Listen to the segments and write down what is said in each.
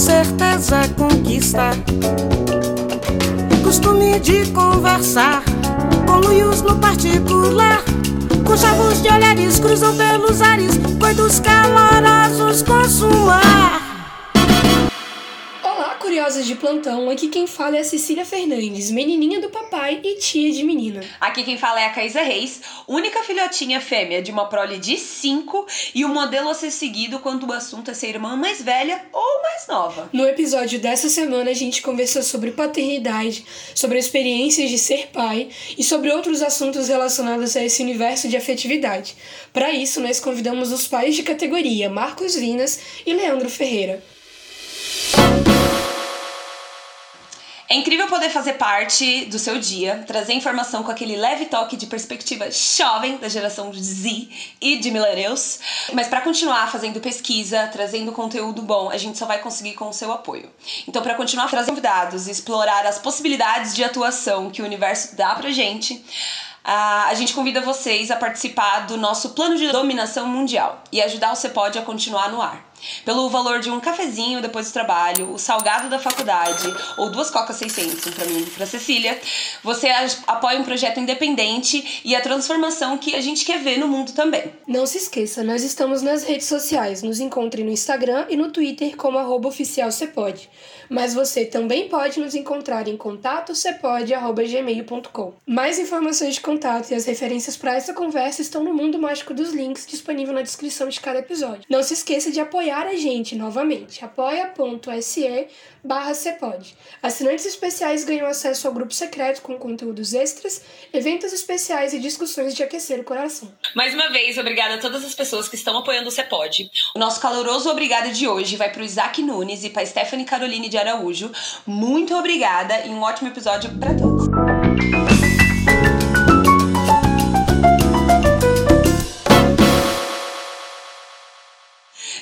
certeza conquista. Costume de conversar com luios no particular, com chavos de olhares, cruzam pelos ares, coitos calorosos consumar. Olá, curiosas de plantão, aqui quem fala é a Cecília Fernandes, menininha do papai e tia de menina. Aqui quem fala é a Caísa Reis, única filhotinha fêmea de uma prole de 5 e o modelo a ser seguido quando o assunto é ser irmã mais velha ou mais nova. No episódio dessa semana a gente conversou sobre paternidade, sobre experiências de ser pai e sobre outros assuntos relacionados a esse universo de afetividade. Para isso nós convidamos os pais de categoria, Marcos Vinhas e Leandro Ferreira. É incrível poder fazer parte do seu dia, trazer informação com aquele leve toque de perspectiva jovem da geração Z e de millennials, mas para continuar fazendo pesquisa, trazendo conteúdo bom, a gente só vai conseguir com o seu apoio. Então, para continuar trazendo convidados e explorar as possibilidades de atuação que o universo dá pra gente, a gente convida vocês a participar do nosso plano de dominação mundial e ajudar o Cepod a continuar no ar. Pelo valor de um cafezinho depois do trabalho, o salgado da faculdade ou 2 Coca 600, um pra mim e pra Cecília, você apoia um projeto independente e a transformação que a gente quer ver no mundo também. Não se esqueça, nós estamos nas redes sociais, nos encontre no Instagram e no Twitter como @oficialcepod. Mas você também pode nos encontrar em contato@cepod.gmail.com. Mais informações de contato e as referências para essa conversa estão no Mundo Mágico dos Links, disponível na descrição de cada episódio. Não se esqueça de apoiar a gente novamente, apoia.se/cepod. Assinantes especiais ganham acesso ao grupo secreto com conteúdos extras, eventos especiais e discussões de aquecer o coração. Mais uma vez, obrigada a todas as pessoas que estão apoiando o Cepod. O nosso caloroso obrigado de hoje vai para o Isaac Nunes e para a Stephanie Caroline de Araújo. Muito obrigada e um ótimo episódio para todos.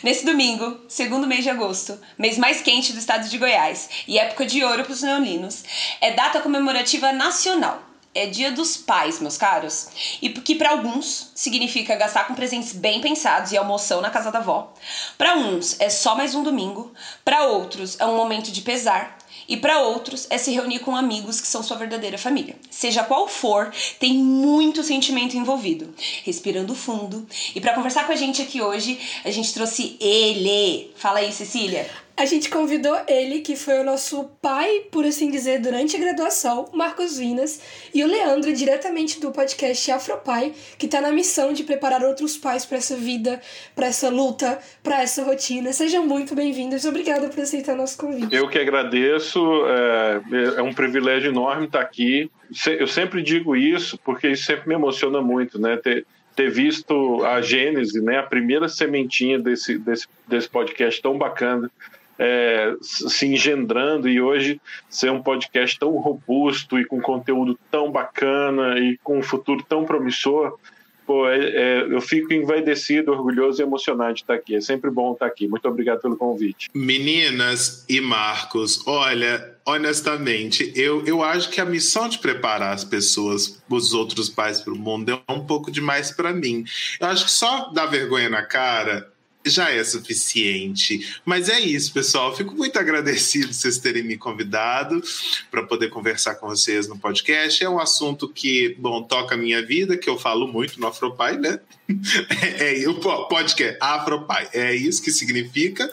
Nesse domingo, segundo mês de agosto, mês mais quente do estado de Goiás e época de ouro para os leoninos, é data comemorativa nacional. É Dia dos Pais, meus caros. E que para alguns significa gastar com presentes bem pensados e almoção na casa da avó. Para uns é só mais um domingo, para outros é um momento de pesar e para outros é se reunir com amigos que são sua verdadeira família. Seja qual for, tem muito sentimento envolvido. Respirando fundo. E para conversar com a gente aqui hoje, a gente trouxe ele. Fala aí, Cecília. A gente convidou ele, que foi o nosso pai, por assim dizer, durante a graduação, Marcos Vinhas, e o Leandro, diretamente do podcast Afropai, que está na missão de preparar outros pais para essa vida, para essa luta, para essa rotina. Sejam muito bem-vindos. Obrigada por aceitar nosso convite. Eu que agradeço. É um privilégio enorme estar aqui. Eu sempre digo isso, porque isso sempre me emociona muito, né? Ter visto a Gênesis, né? A primeira sementinha desse podcast tão bacana, se engendrando, e hoje ser um podcast tão robusto e com conteúdo tão bacana e com um futuro tão promissor. Eu fico envaidecido, orgulhoso e emocionado de estar aqui. É sempre bom estar aqui. Muito obrigado pelo convite. Meninas e Marcos, olha, honestamente, eu acho que a missão de preparar as pessoas, os outros pais para o mundo, é um pouco demais para mim. Eu acho que só dar vergonha na cara já é suficiente. Mas é isso, pessoal. Fico muito agradecido de vocês terem me convidado para poder conversar com vocês no podcast. É um assunto que, bom, toca a minha vida, que eu falo muito no Afropai, né? É o podcast Afropai. É isso que significa.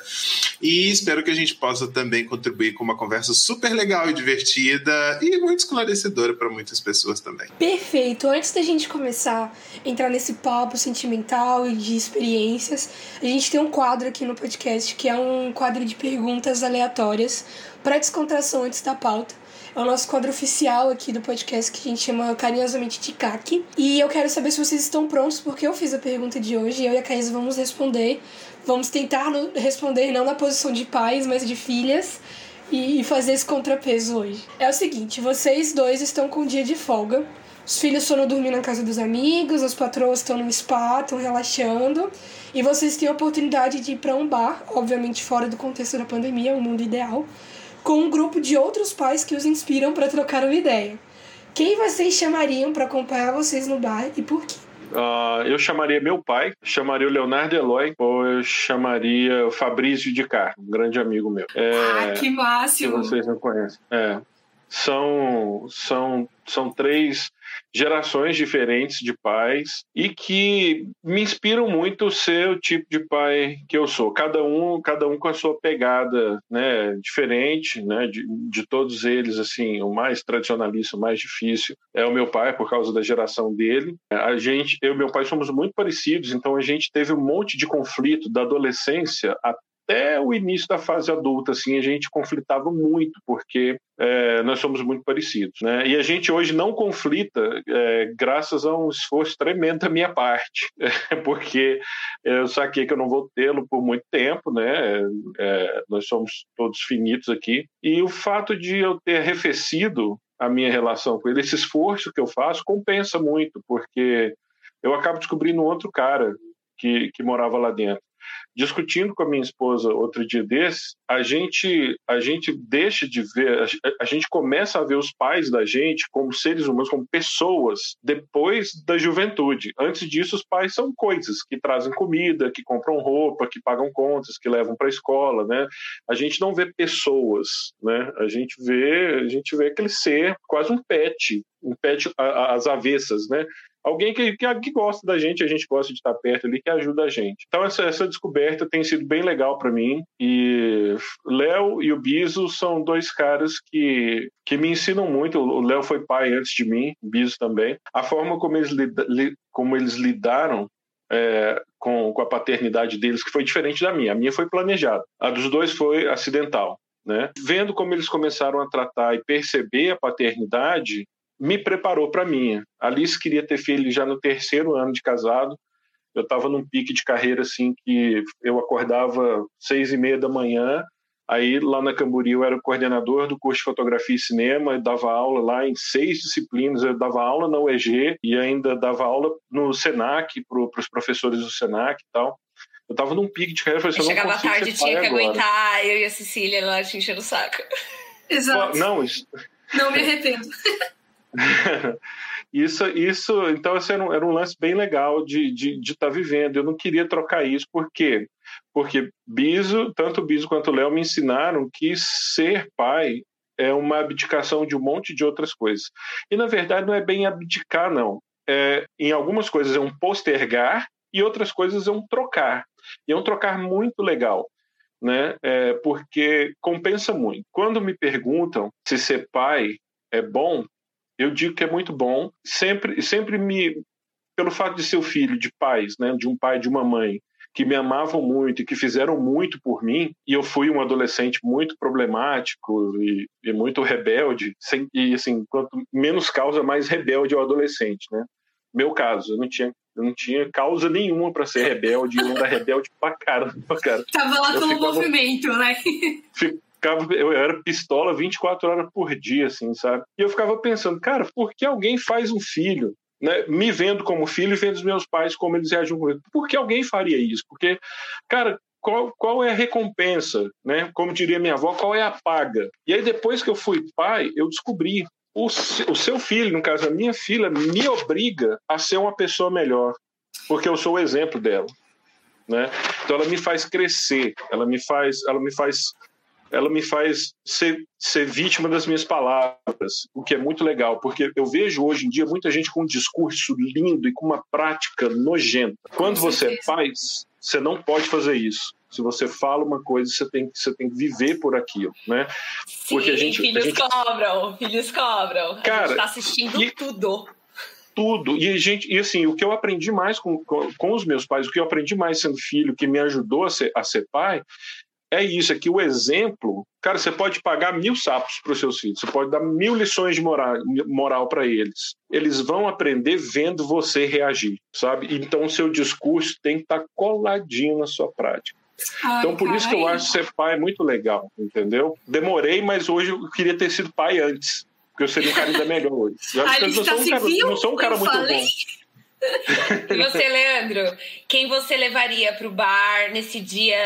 E espero que a gente possa também contribuir com uma conversa super legal e divertida e muito esclarecedora para muitas pessoas também. Perfeito. Antes da gente começar a entrar nesse papo sentimental e de experiências, a gente tem um quadro aqui no podcast que é um quadro de perguntas aleatórias para descontração antes da pauta. É o nosso quadro oficial aqui do podcast, que a gente chama carinhosamente de CAC. E eu quero saber se vocês estão prontos, porque eu fiz a pergunta de hoje. Eu e a Caísa vamos responder. Vamos tentar responder não na posição de pais, mas de filhas. E fazer esse contrapeso hoje. É o seguinte, vocês dois estão com um dia de folga. Os filhos foram dormir na casa dos amigos, as patroas estão no spa, estão relaxando. E vocês têm a oportunidade de ir para um bar, obviamente fora do contexto da pandemia, é um mundo ideal, com um grupo de outros pais que os inspiram para trocar uma ideia. Quem vocês chamariam para acompanhar vocês no bar e por quê? eu chamaria meu pai, chamaria o Leonardo Eloy, ou eu chamaria o Fabrício de Carro, um grande amigo meu. Ah, que máximo! Se vocês não conhecem. É. São três gerações diferentes de pais e que me inspiram muito ser o tipo de pai que eu sou. Cada um com a sua pegada, né, diferente, né, de todos eles, assim, o mais tradicionalista, o mais difícil é o meu pai, por causa da geração dele. Eu e meu pai somos muito parecidos, então a gente teve um monte de conflito da adolescência até o início da fase adulta, assim, a gente conflitava muito, porque nós somos muito parecidos, né? E a gente hoje não conflita graças a um esforço tremendo da minha parte, porque eu saquei que eu não vou tê-lo por muito tempo, né? Nós somos todos finitos aqui. E o fato de eu ter arrefecido a minha relação com ele, esse esforço que eu faço, compensa muito, porque eu acabo descobrindo um outro cara que morava lá dentro. Discutindo com a minha esposa outro dia desse, a gente deixa de ver, a gente começa a ver os pais da gente como seres humanos, como pessoas, depois da juventude. Antes disso, os pais são coisas que trazem comida, que compram roupa, que pagam contas, que levam para a escola, né? A gente não vê pessoas, né? A gente vê aquele ser, quase um pet às avessas, né? Alguém que gosta da gente, a gente gosta de estar perto ali, que ajuda a gente. Então, essa descoberta tem sido bem legal para mim. E Léo e o Biso são dois caras que me ensinam muito. O Léo foi pai antes de mim, o Biso também. A forma como eles lidaram com a paternidade deles, que foi diferente da minha. A minha foi planejada. A dos dois foi acidental, né? Vendo como eles começaram a tratar e perceber a paternidade, me preparou para a minha. Alice queria ter filho já no 3º ano de casado. Eu estava num pique de carreira, assim, que eu acordava 6h30 da manhã. Aí, lá na Camburi, eu era o coordenador do curso de fotografia e cinema. Eu dava aula lá em 6 disciplinas. Eu dava aula na UEG e ainda dava aula no SENAC, para os professores do SENAC e tal. Eu tava num pique de carreira. Eu chegava à tarde, tinha que aguentar. Eu e a Cecília lá te enchendo o saco. Exato. Não me arrependo. Isso, então, assim, era um lance bem legal de estar vivendo. Eu não queria trocar isso, por quê? Porque Biso, tanto o Biso quanto o Léo me ensinaram que ser pai é uma abdicação de um monte de outras coisas. E, na verdade, não é bem abdicar, não. Em algumas coisas é um postergar e outras coisas é um trocar. E é um trocar muito legal, né? Porque compensa muito. Quando me perguntam se ser pai é bom, eu digo que é muito bom, sempre pelo fato de ser o filho de pais, né, de um pai e de uma mãe, que me amavam muito e que fizeram muito por mim, e eu fui um adolescente muito problemático e muito rebelde, e assim, quanto menos causa, mais rebelde é o adolescente, né? Meu caso, eu não tinha causa nenhuma para ser rebelde, eu era rebelde pra caramba, cara. Tava lá todo movimento, né? Eu era pistola 24 horas por dia, assim, sabe? E eu ficava pensando, cara, por que alguém faz um filho, né? Me vendo como filho e vendo os meus pais como eles reagiam comigo. Por que alguém faria isso? Porque, cara, qual é a recompensa, né? Como diria minha avó, qual é a paga? E aí, depois que eu fui pai, eu descobri. O seu filho, no caso, a minha filha, me obriga a ser uma pessoa melhor, porque eu sou o exemplo dela, né? Então, ela me faz crescer, ela me faz ser vítima das minhas palavras, o que é muito legal, porque eu vejo hoje em dia muita gente com um discurso lindo e com uma prática nojenta. Quando você é pai, você não pode fazer isso. Se você fala uma coisa, você tem que viver por aquilo, né? Sim, porque filhos cobram, Cara, a gente tá assistindo tudo. E assim, o que eu aprendi mais com os meus pais, o que eu aprendi mais sendo filho, que me ajudou a ser pai, é isso, é que o exemplo... Cara, você pode pagar 1000 sapos para os seus filhos, você pode dar 1000 lições de moral para eles. Eles vão aprender vendo você reagir, sabe? Então, o seu discurso tem que estar coladinho na sua prática. Então, por isso que eu acho ser pai muito legal, entendeu? Demorei, mas hoje eu queria ter sido pai antes, porque eu seria um cara ainda melhor hoje. Eu acho que eu não sou um cara muito bom. E você, Leandro, quem você levaria pro bar nesse dia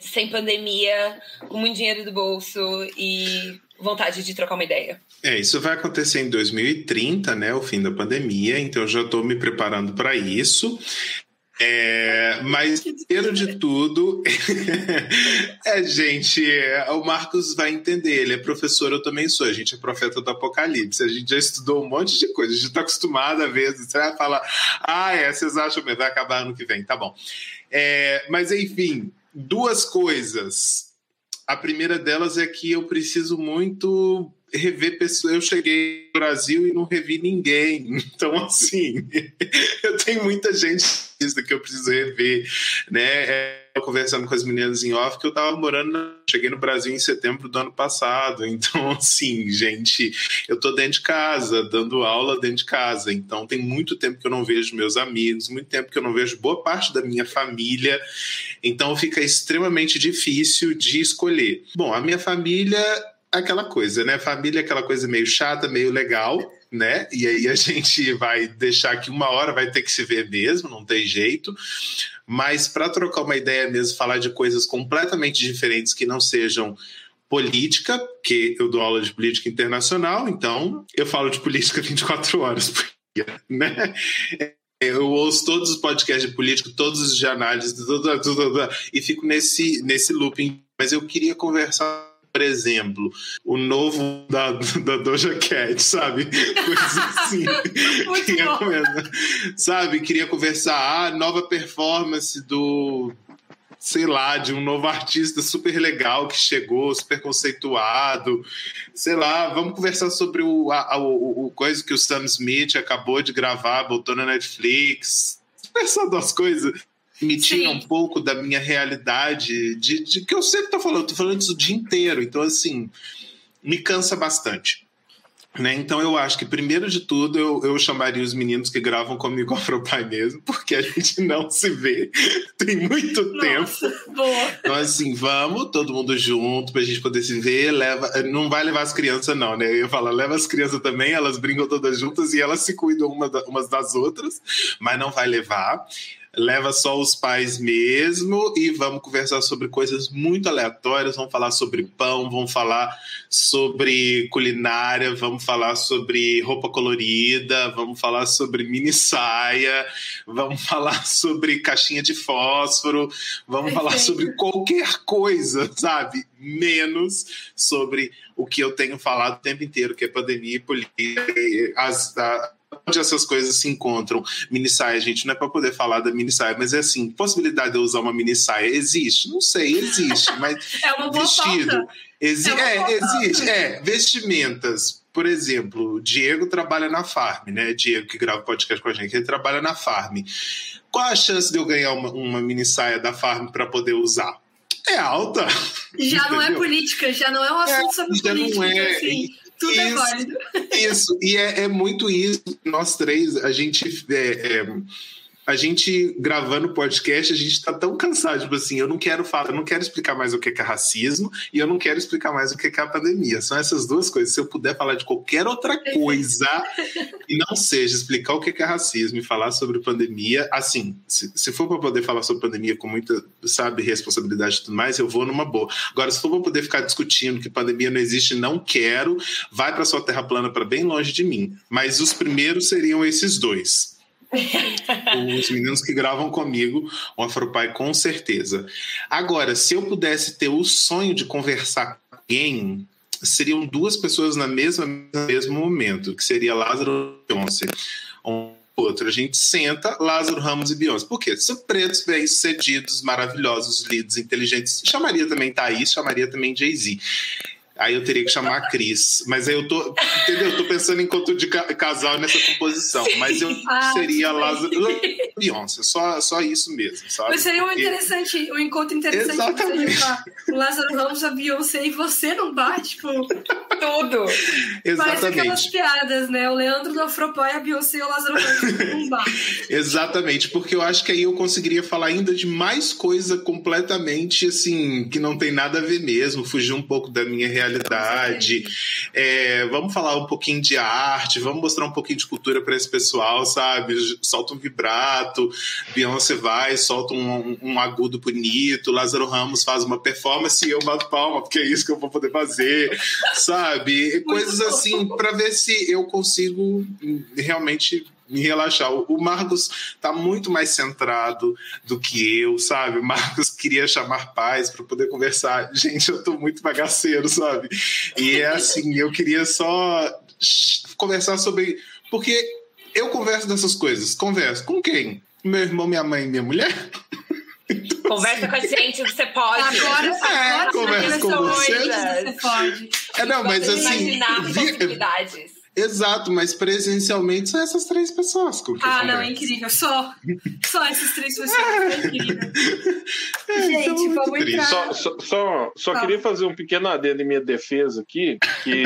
sem pandemia, com muito dinheiro do bolso e vontade de trocar uma ideia. É, isso vai acontecer em 2030, né? O fim da pandemia, então eu já estou me preparando para isso. É, mas primeiro de tudo o Marcos vai entender, ele é professor, eu também sou, a gente é profeta do apocalipse, a gente já estudou um monte de coisa, a gente está acostumado a ver, você vai falar, vocês acham que vai acabar ano que vem, tá bom. Mas enfim, duas coisas. A primeira delas é que eu preciso muito rever pessoas. Eu cheguei no Brasil e não revi ninguém, então assim, eu tenho muita gente que eu preciso rever, né? Eu conversando com as meninas em off que eu tava morando, cheguei no Brasil em setembro do ano passado, então assim, gente, eu tô dentro de casa, dando aula dentro de casa, então tem muito tempo que eu não vejo meus amigos, muito tempo que eu não vejo boa parte da minha família, então fica extremamente difícil de escolher. Bom, a minha família... aquela coisa, né? Família é aquela coisa meio chata, meio legal, né? E aí a gente vai deixar que uma hora vai ter que se ver mesmo, não tem jeito. Mas para trocar uma ideia mesmo, falar de coisas completamente diferentes que não sejam política, porque eu dou aula de política internacional, então eu falo de política 24 horas por dia, né? Eu ouço todos os podcasts de política, todos os de análise, e fico nesse looping. Mas eu queria conversar, por exemplo, o novo da Doja Cat, sabe? Coisa assim. Queria conversar a nova performance do, sei lá, de um novo artista super legal que chegou, super conceituado. Sei lá, vamos conversar sobre o coisa que o Sam Smith acabou de gravar, botou na Netflix. Conversar duas coisas. Me tira um pouco da minha realidade, de que eu sempre tô falando isso o dia inteiro, então assim, me cansa bastante, né? Então eu acho que primeiro de tudo eu chamaria os meninos que gravam comigo Afropai mesmo, porque a gente não se vê tem muito tempo. Boa. Então assim, vamos todo mundo junto pra gente poder se ver. Não vai levar as crianças não, né? Eu falo, leva as crianças também, elas brincam todas juntas e elas se cuidam umas das outras, mas não vai levar. Leva só os pais mesmo e vamos conversar sobre coisas muito aleatórias. Vamos falar sobre pão, vamos falar sobre culinária, vamos falar sobre roupa colorida, vamos falar sobre mini saia, vamos falar sobre caixinha de fósforo, vamos falar sobre qualquer coisa, sabe? Menos sobre o que eu tenho falado o tempo inteiro, que é pandemia e política, onde essas coisas se encontram. Mini saia, gente, não é para poder falar da mini saia, mas é assim, possibilidade de eu usar uma mini saia existe? Não sei, existe, mas é uma boa vestido. Existe. Vestimentas. Por exemplo, o Diego trabalha na Farm, né? Diego, que grava podcast com a gente, ele trabalha na Farm. Qual a chance de eu ganhar uma mini saia da Farm para poder usar? É alta. Já não é política, já não é um assunto sobre política. Não é. Assim. Tudo isso, é válido. Isso, e é muito isso. Nós três, a gente gravando podcast, a gente está tão cansado, tipo assim, eu não quero falar, eu não quero explicar mais o que é racismo e eu não quero explicar mais o que é a pandemia. São essas duas coisas. Se eu puder falar de qualquer outra coisa e não seja explicar o que é racismo e falar sobre pandemia, assim, se for para poder falar sobre pandemia com muita, sabe, responsabilidade e tudo mais, eu vou numa boa. Agora, se for para poder ficar discutindo que pandemia não existe, não quero, vai para sua terra plana, para bem longe de mim. Mas os primeiros seriam esses dois. Os meninos que gravam comigo o Afropai, com certeza. Agora, se eu pudesse ter o sonho de conversar com alguém, seriam duas pessoas no mesmo momento, que seria Lázaro e Beyoncé. A gente senta, Lázaro Ramos e Beyoncé. Por quê? São pretos, bem-sucedidos, maravilhosos, líderes, inteligentes. Chamaria também Thaís, chamaria também Jay-Z. Aí eu teria que chamar a Cris. Mas aí eu tô... Entendeu? Eu tô pensando em conto de casal nessa composição. Sim. Mas eu seria Lázaro... Beyoncé. Só isso mesmo, sabe? Mas seria um encontro interessante. Exatamente. Você Lázaro Ramos, a Beyoncé e você não bate, tipo... Tudo. Exatamente. Faz aquelas piadas, né? O Leandro do Afropai, a Beyoncé e o Lázaro Ramos não bate. Exatamente. Porque eu acho que aí eu conseguiria falar ainda de mais coisa completamente, assim... Que não tem nada a ver mesmo. Fugir um pouco da minha realidade, vamos falar um pouquinho de arte, vamos mostrar um pouquinho de cultura para esse pessoal, sabe? Solta um vibrato, Beyoncé vai, solta um agudo bonito, Lázaro Ramos faz uma performance e eu bato palma, porque é isso que eu vou poder fazer, sabe? sabe? Coisas assim, para ver se eu consigo realmente me relaxar. O Marcos tá muito mais centrado do que eu, sabe? O Marcos queria chamar paz para poder conversar. Gente, eu tô muito bagaceiro, sabe? E é assim, eu queria só conversar sobre... Porque eu converso dessas coisas. Converso com quem? Meu irmão, minha mãe e minha mulher? Então, conversa assim, com a gente, você pode. Agora conversa com vocês. Você pode. Não, mas assim... Imaginar possibilidades. Exato, mas presencialmente são essas três pessoas. Não, é incrível. Só essas três pessoas. É incrível. Gente, então, vamos entrar. Só queria fazer um pequeno adendo em minha defesa aqui, que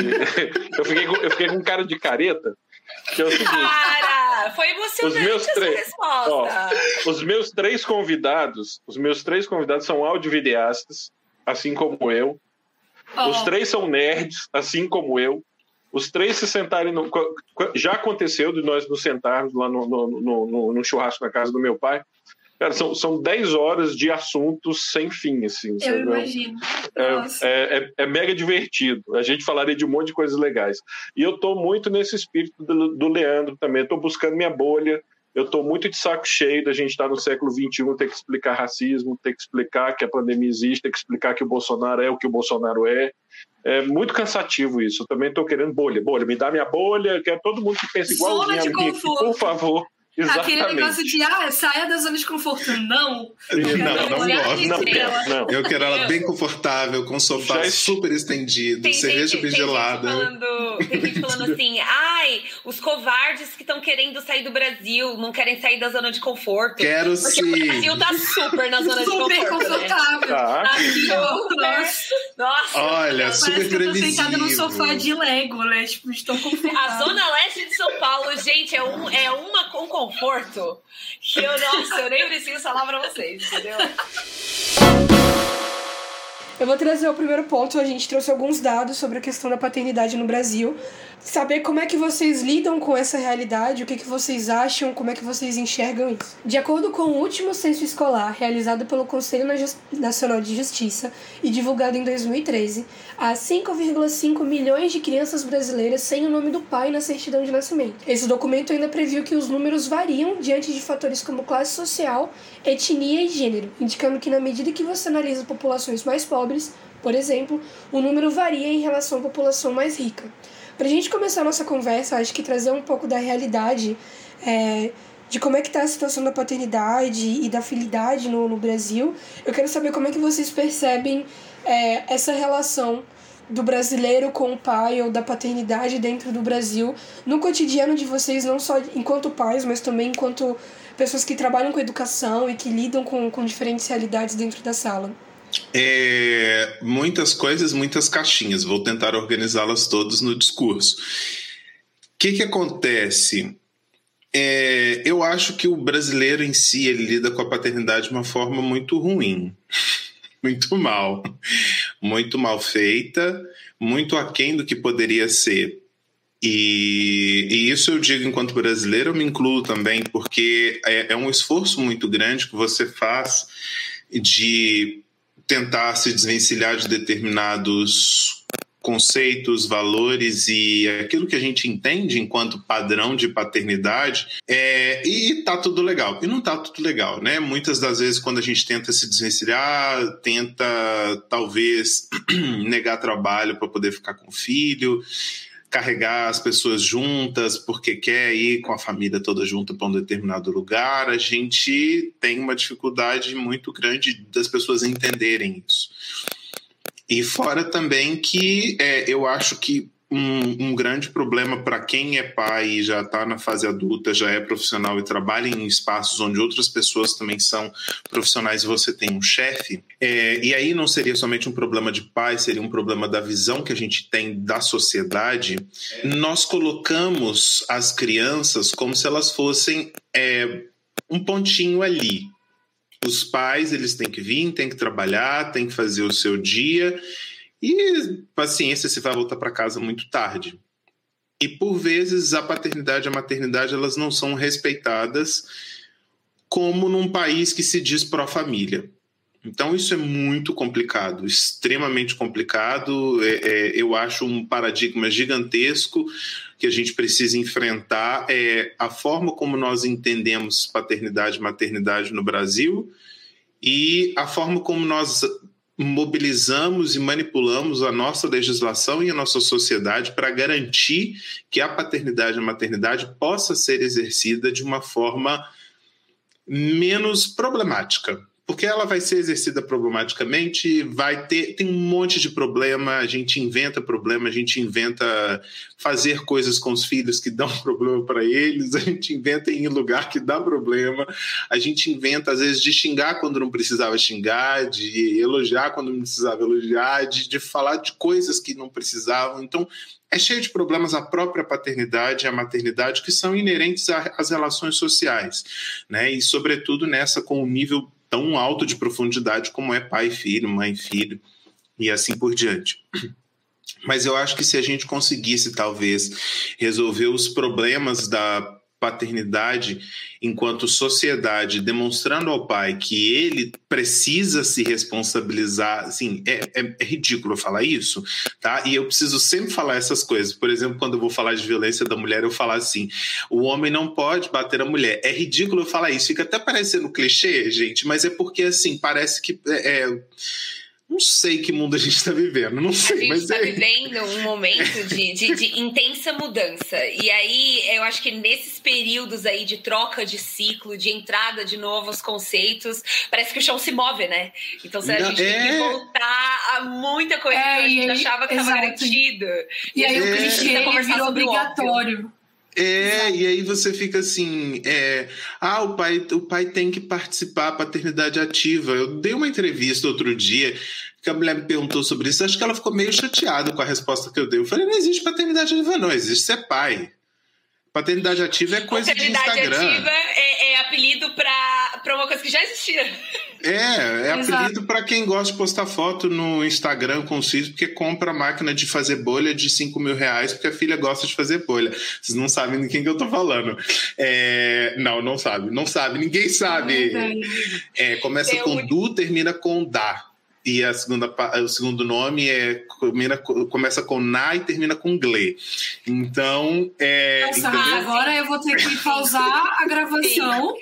eu fiquei com cara de careta, que é o seguinte... Cara, foi emocionante essa resposta. Os meus três convidados são audiovideastas, assim como eu. Oh. Os três são nerds, assim como eu. Os três se sentarem... Já aconteceu de nós nos sentarmos lá no churrasco na casa do meu pai. Cara, são 10 horas de assuntos sem fim, assim. Eu imagino. É mega divertido. A gente falaria de um monte de coisas legais. E eu tô muito nesse espírito do Leandro também. Eu tô buscando minha bolha. Eu tô muito de saco cheio da gente estar no século XXI, ter que explicar racismo, ter que explicar que a pandemia existe, ter que explicar que o Bolsonaro é o que o Bolsonaro é. É muito cansativo isso. Eu também estou querendo bolha. Me dá minha bolha, eu quero todo mundo que pensa igual a mim, por favor. Exatamente. Aquele negócio de, saia da zona de conforto. Não, eu quero ela bem confortável, com um sofá super estendido, cerveja gelada. Tem gente falando assim, os covardes que estão querendo sair do Brasil, não querem sair da zona de conforto. Quero porque sim. Porque o Brasil tá super na zona de conforto. Super confortável. Tá. Aqui, nossa. Olha, super previsível. Parece que eu tô sentada num sofá de Lego, né? Tipo, estou confortável. A zona leste de São Paulo, gente, é um conforto que eu nem preciso falar pra vocês, entendeu? Eu vou trazer o primeiro ponto. A gente trouxe alguns dados sobre a questão da paternidade no Brasil. Saber como é que vocês lidam com essa realidade, o que vocês acham, como é que vocês enxergam isso. De acordo com o último censo escolar realizado pelo Conselho Nacional de Justiça e divulgado em 2013, há 5,5 milhões de crianças brasileiras sem o nome do pai na certidão de nascimento. Esse documento ainda previu que os números variam diante de fatores como classe social, etnia e gênero, indicando que na medida que você analisa populações mais pobres, por exemplo, o número varia em relação à população mais rica. Para a gente começar a nossa conversa, acho que trazer um pouco da realidade de como é que está a situação da paternidade e da filidade no Brasil. Eu quero saber como é que vocês percebem essa relação do brasileiro com o pai ou da paternidade dentro do Brasil no cotidiano de vocês, não só enquanto pais, mas também enquanto pessoas que trabalham com educação e que lidam com diferentes realidades dentro da sala. Muitas coisas, muitas caixinhas. Vou tentar organizá-las todas no discurso. O que acontece? Eu acho que o brasileiro em si, ele lida com a paternidade de uma forma muito ruim, muito mal feita, muito aquém do que poderia ser. E isso eu digo enquanto brasileiro, eu me incluo também, porque é um esforço muito grande que você faz de tentar se desvencilhar de determinados conceitos, valores e aquilo que a gente entende enquanto padrão de paternidade, e tá tudo legal. E não tá tudo legal, né? Muitas das vezes quando a gente tenta se desvencilhar, tenta talvez negar trabalho para poder ficar com o filho, carregar as pessoas juntas porque quer ir com a família toda junta para um determinado lugar, a gente tem uma dificuldade muito grande das pessoas entenderem isso. E fora também que eu acho que um grande problema para quem é pai e já está na fase adulta, já é profissional e trabalha em espaços onde outras pessoas também são profissionais e você tem um chefe, e aí não seria somente um problema de pai, seria um problema da visão que a gente tem da sociedade. Nós colocamos as crianças como se elas fossem um pontinho ali. Os pais, eles têm que vir, têm que trabalhar, têm que fazer o seu dia. E paciência, se vai voltar para casa muito tarde. E por vezes a paternidade e a maternidade, elas não são respeitadas, como num país que se diz pró-família. Então isso é muito complicado, extremamente complicado. Eu acho um paradigma gigantesco que a gente precisa enfrentar. A forma como nós entendemos paternidade e maternidade no Brasil e a forma como nós mobilizamos e manipulamos a nossa legislação e a nossa sociedade para garantir que a paternidade e a maternidade possa ser exercida de uma forma menos problemática. Porque ela vai ser exercida problematicamente, tem um monte de problema, a gente inventa problema, a gente inventa fazer coisas com os filhos que dão problema para eles, a gente inventa ir em lugar que dá problema, a gente inventa, às vezes, de xingar quando não precisava xingar, de elogiar quando não precisava elogiar, de falar de coisas que não precisavam. Então, é cheio de problemas a própria paternidade e a maternidade que são inerentes às relações sociais, né? E, sobretudo, nessa com o nível tão alto de profundidade como é pai e filho, mãe e filho, e assim por diante. Mas eu acho que se a gente conseguisse, talvez, resolver os problemas da paternidade enquanto sociedade, demonstrando ao pai que ele precisa se responsabilizar, assim, é ridículo falar isso, tá? E eu preciso sempre falar essas coisas. Por exemplo, quando eu vou falar de violência da mulher, eu falo assim, o homem não pode bater a mulher. É ridículo eu falar isso, fica até parecendo clichê, gente, mas é porque, assim, parece que... Não sei que mundo a gente está vivendo, não sei. A gente está vivendo um momento de intensa mudança. E aí, eu acho que nesses períodos aí de troca de ciclo, de entrada de novos conceitos, parece que o chão se move, né? Então, a gente tem que voltar a muita coisa que a gente achava que estava garantido. E aí, o clichê virou obrigatório. E aí você fica assim, o pai tem que participar, paternidade ativa. Eu dei uma entrevista outro dia que a mulher me perguntou sobre isso, acho que ela ficou meio chateada com a resposta que eu dei. Eu falei, não existe paternidade ativa, não, existe ser pai. Paternidade ativa é coisa de Instagram. Paternidade ativa é apelido para uma coisa que já existia. É apelido para quem gosta de postar foto no Instagram com os filhos, porque compra a máquina de fazer bolha de 5 mil reais, porque a filha gosta de fazer bolha. Vocês não sabem de quem que eu tô falando. Não sabe, ninguém sabe. Começa com du, termina com dá. E o segundo nome começa com na e termina com gle. Então, agora eu vou ter que pausar a gravação.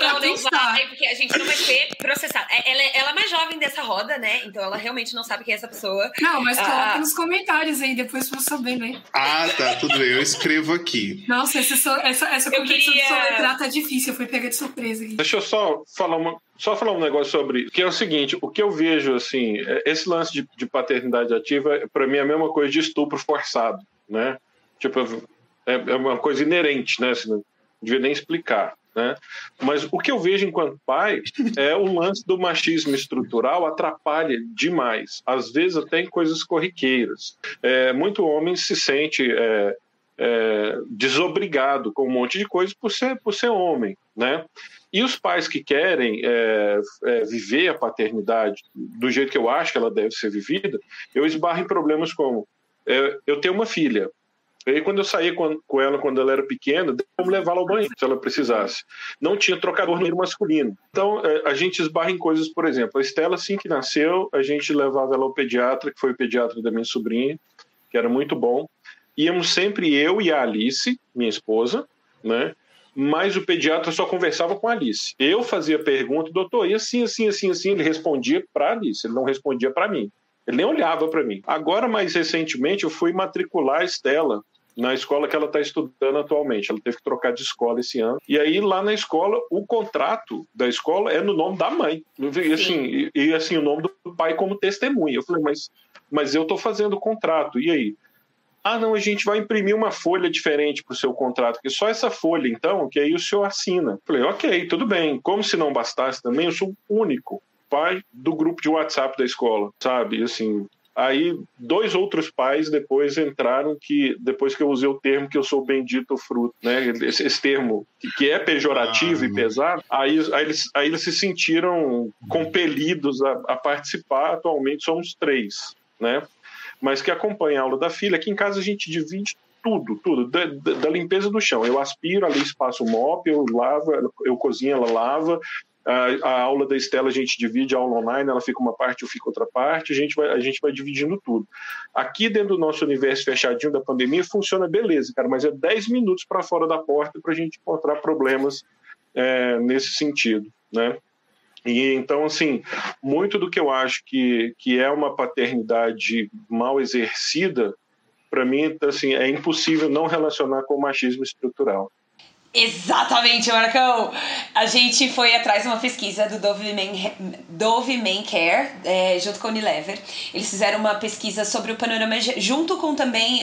Não vai, porque a gente não vai ser processado. Ela é mais jovem dessa roda, né? Então ela realmente não sabe quem é essa pessoa. Não, mas coloca nos comentários aí, depois eu vou sabendo aí. Tá, tudo bem, eu escrevo aqui. Nossa, essa competição de soletrar tá difícil, eu fui pega de surpresa aqui. Deixa eu só falar um negócio sobre... Que é o seguinte, o que eu vejo, assim... Esse lance de paternidade ativa, para mim, é a mesma coisa de estupro forçado, né? Tipo, é uma coisa inerente, né? Assim, não devia nem explicar, né? Mas o que eu vejo enquanto pai é o lance do machismo estrutural atrapalha demais. Às vezes, até em coisas corriqueiras. Muito homem se sente desobrigado com um monte de coisa por ser homem, né? E os pais que querem viver a paternidade do jeito que eu acho que ela deve ser vivida, eu esbarro em problemas como... eu tenho uma filha. E aí, quando eu saí com ela quando ela era pequena, eu levá-la ao banheiro, se ela precisasse. Não tinha trocador no banheiro masculino. Então, a gente esbarra em coisas, por exemplo, a Estela, assim que nasceu, a gente levava ela ao pediatra, que foi o pediatra da minha sobrinha, que era muito bom. Íamos sempre eu e a Alice, minha esposa, né? Mas o pediatra só conversava com a Alice. Eu fazia pergunta, doutor, e assim, ele respondia para a Alice, ele não respondia para mim. Ele nem olhava para mim. Agora, mais recentemente, eu fui matricular a Estela na escola que ela está estudando atualmente. Ela teve que trocar de escola esse ano. E aí, lá na escola, o contrato da escola é no nome da mãe. E assim, o nome do pai como testemunha. Eu falei, mas eu estou fazendo o contrato, e aí? Ah, não, a gente vai imprimir uma folha diferente para o seu contrato, que só essa folha, então, que aí o senhor assina. Falei, ok, tudo bem. Como se não bastasse também, eu sou o único pai do grupo de WhatsApp da escola, sabe? Assim, aí dois outros pais depois entraram depois que eu usei o termo que eu sou bendito fruto, né? Esse termo que é pejorativo e pesado, aí eles se sentiram compelidos a participar. Atualmente somos 3, né? Mas que acompanha a aula da filha. Aqui em casa a gente divide tudo, da limpeza do chão. Eu aspiro, ali espaço mop, eu lavo, eu cozinho, ela lava, A aula da Estela a gente divide, a aula online, ela fica uma parte, eu fico outra parte, a gente vai dividindo tudo. Aqui dentro do nosso universo fechadinho da pandemia funciona beleza, cara, mas é 10 minutos para fora da porta para a gente encontrar problemas nesse sentido, né? E então, assim, muito do que eu acho que é uma paternidade mal exercida, para mim, assim, é impossível não relacionar com o machismo estrutural. Exatamente, Marcão. A gente foi atrás de uma pesquisa do Dove Men Care, junto com a Unilever. Eles fizeram uma pesquisa sobre o panorama, junto com também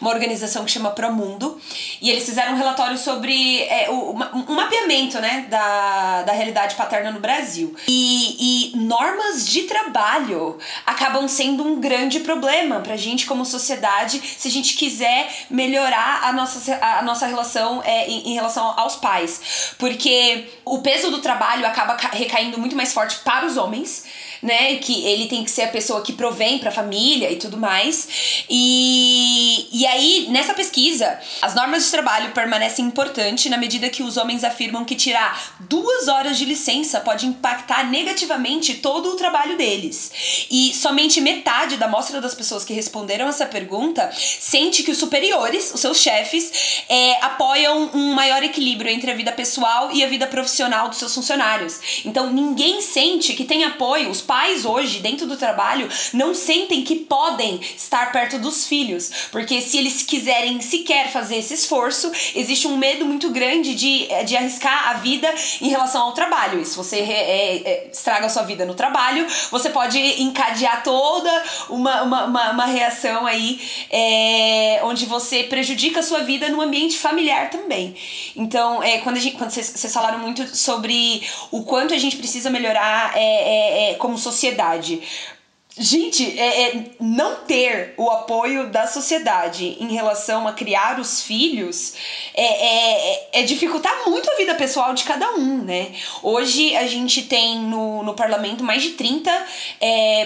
uma organização que chama ProMundo. E eles fizeram um relatório sobre um mapeamento, né, da realidade paterna no Brasil. E normas de trabalho acabam sendo um grande problema pra gente como sociedade, se a gente quiser melhorar a nossa relação em relação aos pais, porque o peso do trabalho acaba recaindo muito mais forte para os homens, né, que ele tem que ser a pessoa que provém para a família e tudo mais, e aí nessa pesquisa as normas de trabalho permanecem importantes na medida que os homens afirmam que tirar 2 horas de licença pode impactar negativamente todo o trabalho deles, e somente metade da amostra das pessoas que responderam essa pergunta sente que os superiores, os seus chefes, apoiam um maior equilíbrio entre a vida pessoal e a vida profissional dos seus funcionários. Então ninguém sente que tem apoio. Os pais hoje, dentro do trabalho, não sentem que podem estar perto dos filhos, porque se eles quiserem sequer fazer esse esforço, existe um medo muito grande de arriscar a vida em relação ao trabalho. E se você estraga a sua vida no trabalho, você pode encadear toda uma reação aí, onde você prejudica a sua vida no ambiente familiar também. Então, quando vocês falaram muito sobre o quanto a gente precisa melhorar como sociedade. Gente, não ter o apoio da sociedade em relação a criar os filhos dificultar muito a vida pessoal de cada um, né? Hoje a gente tem no parlamento mais de 30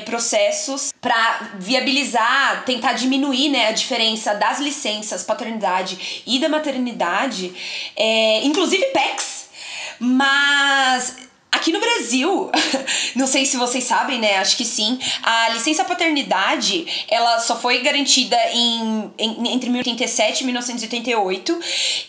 processos para viabilizar, tentar diminuir, né, a diferença das licenças, paternidade e da maternidade, inclusive PECs, mas... Aqui no Brasil, não sei se vocês sabem, né? Acho que sim. A licença paternidade, ela só foi garantida entre 1987 e 1988.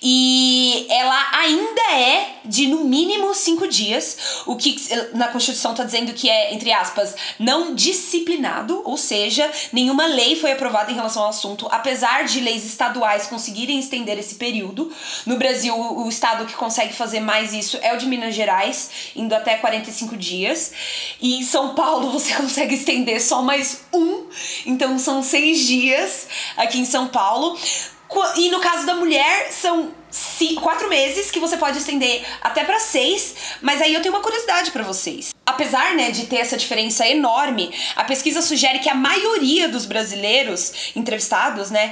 E ela ainda é de, no mínimo, 5 dias. O que na Constituição tá dizendo que é, entre aspas, não disciplinado. Ou seja, nenhuma lei foi aprovada em relação ao assunto. Apesar de leis estaduais conseguirem estender esse período. No Brasil, o estado que consegue fazer mais isso é o de Minas Gerais, indo até 45 dias. E em São Paulo você consegue estender só mais 1. Então são 6 dias aqui em São Paulo. E no caso da mulher, são 4 meses que você pode estender até para 6. Mas aí eu tenho uma curiosidade para vocês. Apesar, né, de ter essa diferença enorme, a pesquisa sugere que a maioria dos brasileiros entrevistados, né,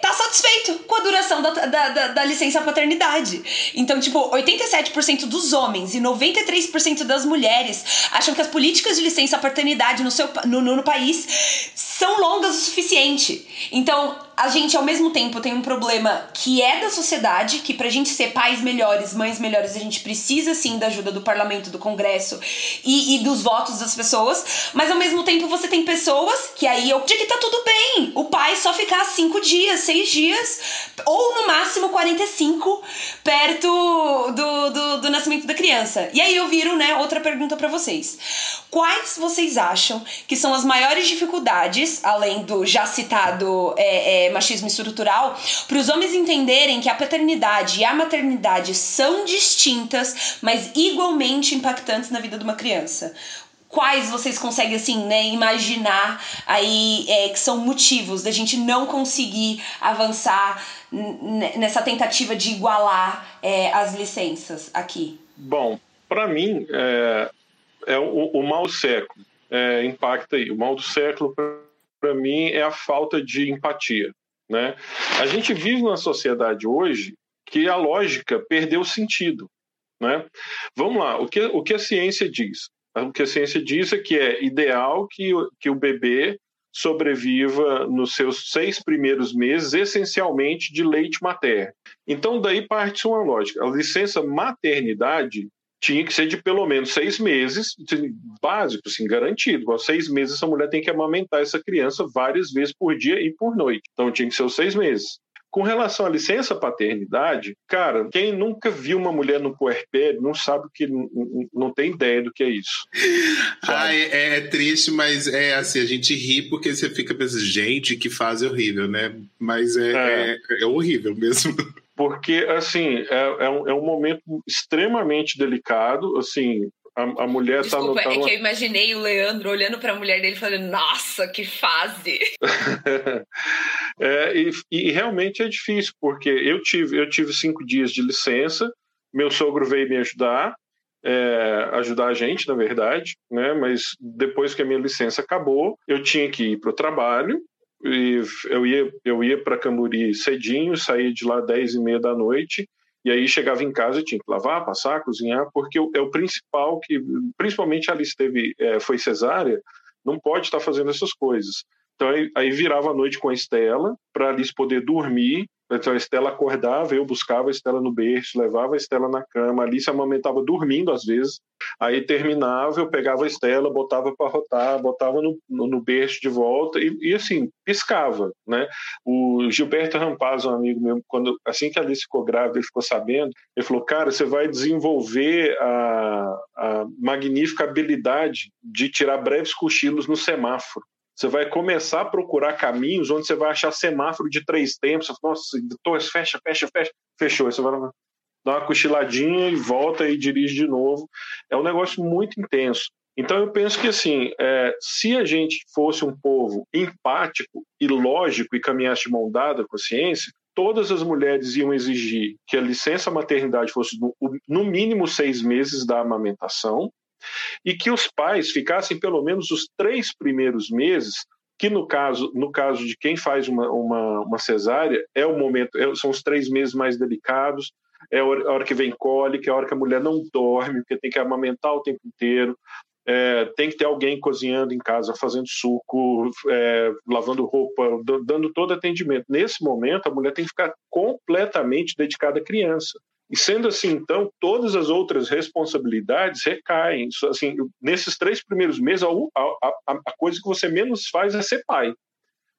tá satisfeito com a duração da licença paternidade. Então, tipo, 87% dos homens e 93% das mulheres acham que as políticas de licença paternidade no país são longas o suficiente. Então... A gente, ao mesmo tempo, tem um problema que é da sociedade, que pra gente ser pais melhores, mães melhores, a gente precisa, sim, da ajuda do parlamento, do congresso e dos votos das pessoas. Mas, ao mesmo tempo, você tem pessoas que aí eu digo que tá tudo bem. O pai só ficar 5 dias, 6 dias, ou, no máximo, 45, perto do nascimento da criança. E aí eu viro, né, outra pergunta pra vocês. Quais vocês acham que são as maiores dificuldades, além do já citado... machismo estrutural, para os homens entenderem que a paternidade e a maternidade são distintas, mas igualmente impactantes na vida de uma criança? Quais vocês conseguem, assim, né, imaginar aí que são motivos da gente não conseguir avançar nessa tentativa de igualar as licenças aqui? Bom, para mim é o mal do século, impacta aí. O mal do século para mim é a falta de empatia, né? A gente vive numa sociedade hoje que a lógica perdeu o sentido, né? Vamos lá, o que a ciência diz? O que a ciência diz é que é ideal que o bebê sobreviva nos seus 6 primeiros meses, essencialmente de leite materno. Então, daí parte-se uma lógica. A licença maternidade tinha que ser de pelo menos 6 meses, básico, assim, garantido. Aos 6 meses, essa mulher tem que amamentar essa criança várias vezes por dia e por noite. Então, tinha que ser os 6 meses. Com relação à licença paternidade, cara, quem nunca viu uma mulher no puerpério não sabe que não tem ideia do que é isso. Ah, é triste, mas é assim, a gente ri porque você fica pensando, gente, que fase horrível, né? Mas é horrível mesmo. Porque, assim, é um momento extremamente delicado, assim... A mulher está no... Desculpa, é que eu imaginei o Leandro olhando para a mulher dele falando, nossa, que fase! E realmente é difícil, porque eu tive 5 dias de licença, meu sogro veio me ajudar, ajudar a gente, na verdade, né? Mas depois que a minha licença acabou, eu tinha que ir para o trabalho, e eu ia para Camburi cedinho, saía de lá 10h30 da noite, e aí chegava em casa e tinha que lavar, passar, cozinhar, porque é o principal que... Principalmente a Alice foi cesárea, não pode estar fazendo essas coisas. Então aí virava a noite com a Estela, para a Alice poder dormir. Então a Estela acordava, eu buscava a Estela no berço, levava a Estela na cama, a Alice amamentava dormindo às vezes. Aí terminava, eu pegava a Estela, botava para rotar, botava no berço de volta e assim, piscava, né? O Gilberto Rampazzo, um amigo meu, assim que a Alice ficou grávida, ele ficou sabendo, ele falou, cara, você vai desenvolver a magnífica habilidade de tirar breves cochilos no semáforo. Você vai começar a procurar caminhos onde você vai achar semáforo de 3 tempos. Você fala, nossa, fecha, fecha, fecha. Fechou. Aí você vai dar uma cochiladinha e volta e dirige de novo. É um negócio muito intenso. Então, eu penso que, assim, se a gente fosse um povo empático e lógico e caminhasse de mão dada com a ciência, todas as mulheres iam exigir que a licença maternidade fosse, no mínimo, 6 meses da amamentação, e que os pais ficassem pelo menos os 3 primeiros meses, que no caso de quem faz uma cesárea, é o momento, são os 3 meses mais delicados, é a hora que vem cólica, é a hora que a mulher não dorme, porque tem que amamentar o tempo inteiro, tem que ter alguém cozinhando em casa, fazendo suco, lavando roupa, dando todo atendimento. Nesse momento, a mulher tem que ficar completamente dedicada à criança. E sendo assim, então, todas as outras responsabilidades recaem. Assim, nesses 3 primeiros meses, a coisa que você menos faz é ser pai.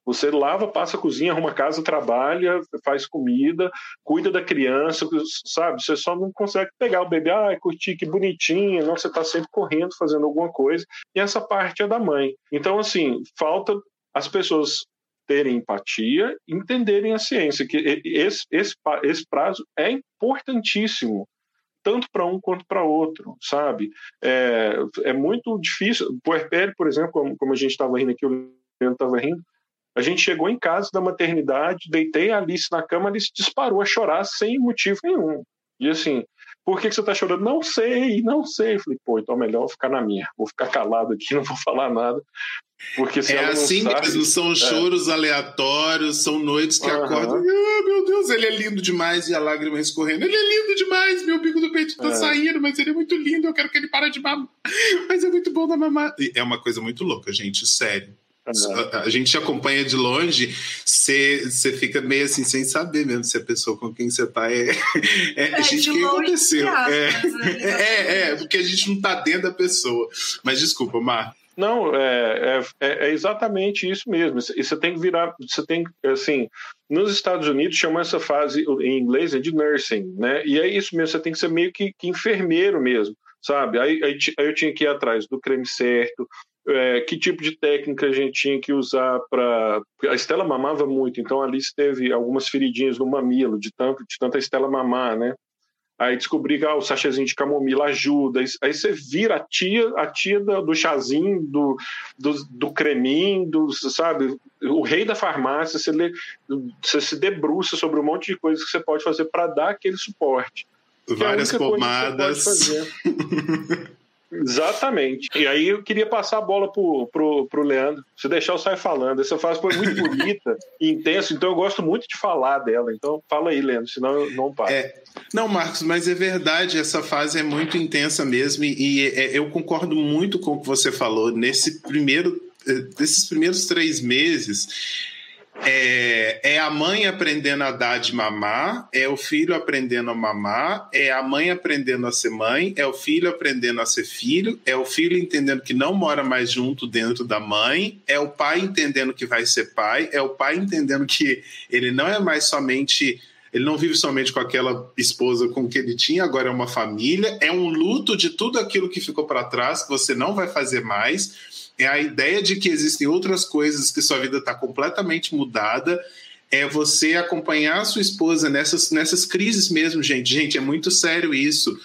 Você lava, passa a cozinha, arruma a casa, trabalha, faz comida, cuida da criança, sabe? Você só não consegue pegar o bebê, curtir, que bonitinho, não, você está sempre correndo, fazendo alguma coisa. E essa parte é da mãe. Então, assim, falta as pessoas terem empatia, entenderem a ciência, que esse prazo é importantíssimo, tanto para um quanto para outro, sabe? É muito difícil. Puerpério, por exemplo, como a gente estava rindo aqui, o Leandro estava rindo, a gente chegou em casa da maternidade, deitei a Alice na cama, a Alice disparou a chorar sem motivo nenhum. E assim, por que você está chorando? Não sei, não sei. Eu falei, pô, então é melhor eu ficar na minha, vou ficar calado aqui, não vou falar nada. Porque se ela não assim sabe, mesmo, são choros aleatórios, são noites que acordam, meu Deus, ele é lindo demais, e a lágrima escorrendo, ele é lindo demais, meu bico do peito tá saindo, mas ele é muito lindo, eu quero que ele pare de mamar, mas é muito bom da mamar. É uma coisa muito louca, gente, sério. A gente acompanha de longe, você fica meio assim, sem saber mesmo se a pessoa com quem você tá gente, o que aconteceu? Porque a gente não tá dentro da pessoa. Mas desculpa, Mar. Não, é exatamente isso mesmo. E você tem que virar, você tem assim, nos Estados Unidos chamam essa fase em inglês de nursing, né? E é isso mesmo, você tem que ser meio que enfermeiro mesmo, sabe? Aí eu tinha que ir atrás do creme certo, que tipo de técnica a gente tinha que usar para... A Estela mamava muito, então a Alice teve algumas feridinhas no mamilo, de tanta Estela mamar, né? Aí descobri que o sachêzinho de camomila ajuda. Aí você vira a tia do chazinho, do creminho, sabe? O rei da farmácia. Você se debruça sobre um monte de coisas que você pode fazer para dar aquele suporte. Várias pomadas. Exatamente. E aí eu queria passar a bola pro Leandro. Se deixar, eu saio falando. Essa fase foi muito bonita e intensa, então eu gosto muito de falar dela. Então fala aí, Leandro, senão eu não paro. Não, Marcos, mas é verdade, essa fase é muito intensa mesmo e eu concordo muito com o que você falou. Nesses primeiros 3 meses, É a mãe aprendendo a dar de mamar, é o filho aprendendo a mamar, é a mãe aprendendo a ser mãe, é o filho aprendendo a ser filho, é o filho entendendo que não mora mais junto dentro da mãe, é o pai entendendo que vai ser pai, é o pai entendendo que ele não é mais somente... Ele não vive somente com aquela esposa com que ele tinha, agora é uma família, é um luto de tudo aquilo que ficou para trás, que você não vai fazer mais, é a ideia de que existem outras coisas, que sua vida está completamente mudada, é você acompanhar a sua esposa nessas crises mesmo, gente. Gente, é muito sério isso.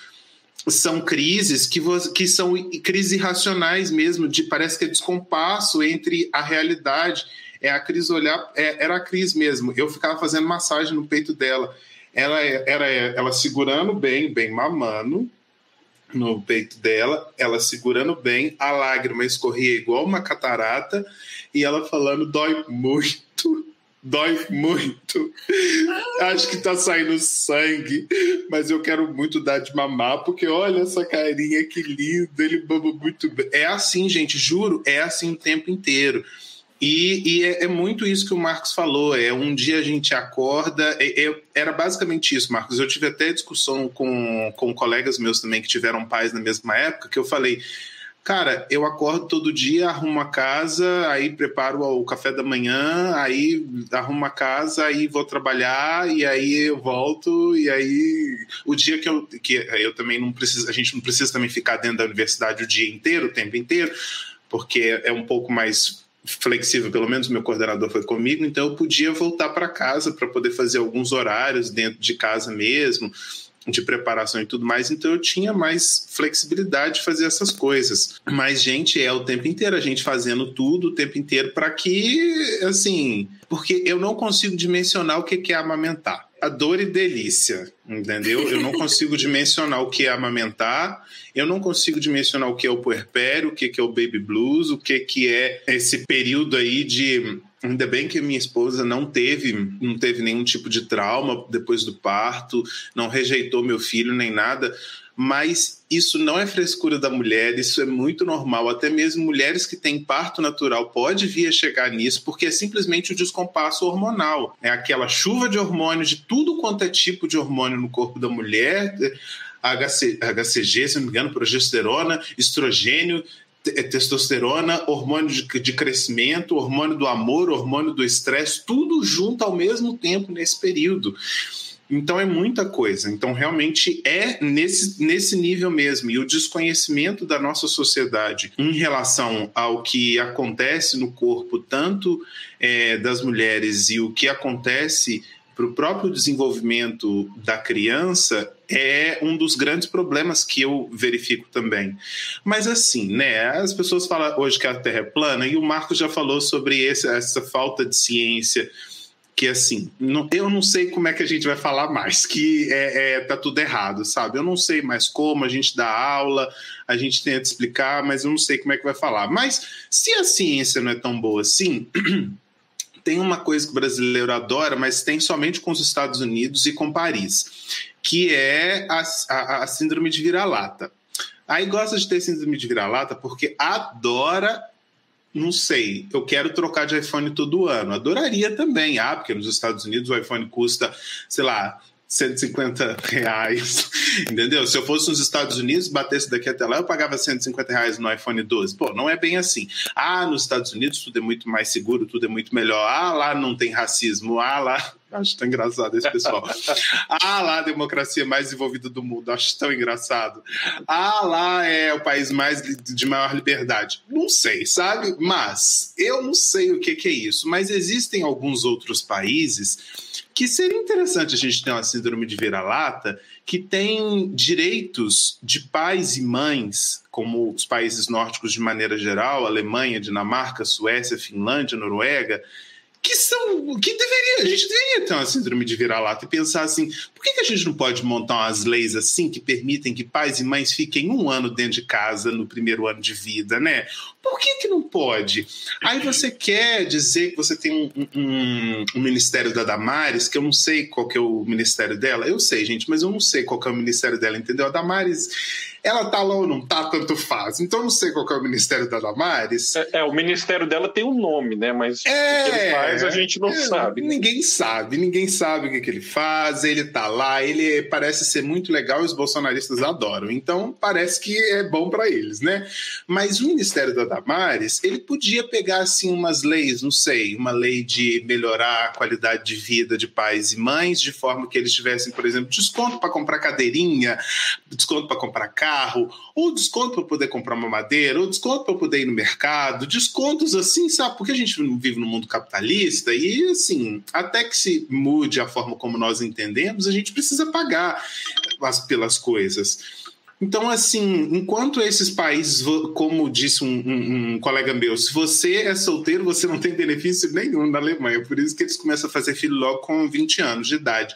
São crises que são crises irracionais mesmo, parece que é descompasso entre a realidade. É a Cris olhar... Era a Cris mesmo. Eu ficava fazendo massagem no peito dela. Ela segurando bem, bem mamando no peito dela. Ela segurando bem. A lágrima escorria igual uma catarata. E ela falando, dói muito. Dói muito. Acho que tá saindo sangue. Mas eu quero muito dar de mamar. Porque olha essa carinha, que lindo. Ele mama muito bem. É assim, gente. Juro, é assim o tempo inteiro. E é muito isso que o Marcos falou, um dia a gente acorda, era basicamente isso, Marcos. Eu tive até discussão com colegas meus também que tiveram pais na mesma época, que eu falei, cara, eu acordo todo dia, arrumo a casa, aí preparo o café da manhã, aí arrumo a casa, aí vou trabalhar, e aí eu volto, e aí o dia que eu também não preciso, a gente não precisa também ficar dentro da universidade o dia inteiro, o tempo inteiro, porque é um pouco mais... flexível, pelo menos meu coordenador foi comigo, então eu podia voltar para casa para poder fazer alguns horários dentro de casa mesmo, de preparação e tudo mais, então eu tinha mais flexibilidade de fazer essas coisas. Mas, gente, é o tempo inteiro, a gente fazendo tudo o tempo inteiro para que, assim... Porque eu não consigo dimensionar o que é amamentar. A dor e delícia, entendeu? Eu não consigo dimensionar o que é amamentar, eu não consigo dimensionar o que é o puerpério, o que é o baby blues, o que é esse período aí de... Ainda bem que minha esposa não teve nenhum tipo de trauma depois do parto, não rejeitou meu filho nem nada, mas isso não é frescura da mulher, isso é muito normal, até mesmo mulheres que têm parto natural pode vir a chegar nisso, porque é simplesmente o descompasso hormonal, é aquela chuva de hormônios, de tudo quanto é tipo de hormônio no corpo da mulher, HCG, se não me engano, progesterona, estrogênio, testosterona, hormônio de crescimento, hormônio do amor, hormônio do estresse, tudo junto ao mesmo tempo nesse período. Então é muita coisa, então realmente é nesse nível mesmo, e o desconhecimento da nossa sociedade em relação ao que acontece no corpo, tanto das mulheres, e o que acontece para o próprio desenvolvimento da criança, é um dos grandes problemas que eu verifico também. Mas assim, né, as pessoas falam hoje que a Terra é plana, e o Marcos já falou sobre essa falta de ciência, que assim, eu não sei como é que a gente vai falar mais, que tá tudo errado, sabe? Eu não sei mais como, a gente dá aula, a gente tenta explicar, mas eu não sei como é que vai falar. Mas se a ciência não é tão boa assim... Tem uma coisa que o brasileiro adora, mas tem somente com os Estados Unidos e com Paris, que é a síndrome de vira-lata. Aí gosta de ter síndrome de vira-lata porque adora, não sei, eu quero trocar de iPhone todo ano. Adoraria também, porque nos Estados Unidos o iPhone custa, sei lá, R$150, entendeu? Se eu fosse nos Estados Unidos, batesse daqui até lá, eu pagava R$150 no iPhone 12. Pô, não é bem assim. Nos Estados Unidos tudo é muito mais seguro, tudo é muito melhor. Lá não tem racismo. Lá... Acho tão engraçado esse pessoal. Lá, a democracia mais desenvolvida do mundo. Acho tão engraçado. Lá é o país de maior liberdade. Não sei, sabe? Mas eu não sei o que é isso. Mas existem alguns outros países... que seria interessante a gente ter uma síndrome de vira-lata que tem direitos de pais e mães, como os países nórdicos de maneira geral, Alemanha, Dinamarca, Suécia, Finlândia, Noruega, a gente deveria ter uma síndrome de vira-lata e pensar assim, por que a gente não pode montar umas leis assim que permitem que pais e mães fiquem um ano dentro de casa no primeiro ano de vida, né? Por que não pode? Aí você quer dizer que você tem um ministério da Damares, que eu não sei qual que é o ministério dela, eu sei, gente, mas eu não sei qual que é o ministério dela, entendeu? A Damares... Ela tá lá ou não tá, tanto faz. Então não sei qual que é o Ministério da Damares. O Ministério dela tem um nome, né? Mas o que ele faz a gente não sabe. Ninguém sabe o que ele faz, ele tá lá, ele parece ser muito legal e os bolsonaristas adoram. Então parece que é bom pra eles, né? Mas o Ministério da Damares, ele podia pegar assim umas leis, não sei, uma lei de melhorar a qualidade de vida de pais e mães, de forma que eles tivessem, por exemplo, desconto pra comprar cadeirinha, desconto pra comprar carro, ou desconto para poder comprar uma madeira, ou desconto para poder ir no mercado, descontos assim, sabe? Porque a gente vive num mundo capitalista e, assim, até que se mude a forma como nós entendemos, a gente precisa pagar pelas coisas. Então, assim, enquanto esses países, como disse um colega meu, se você é solteiro, você não tem benefício nenhum na Alemanha. Por isso que eles começam a fazer filho logo com 20 anos de idade.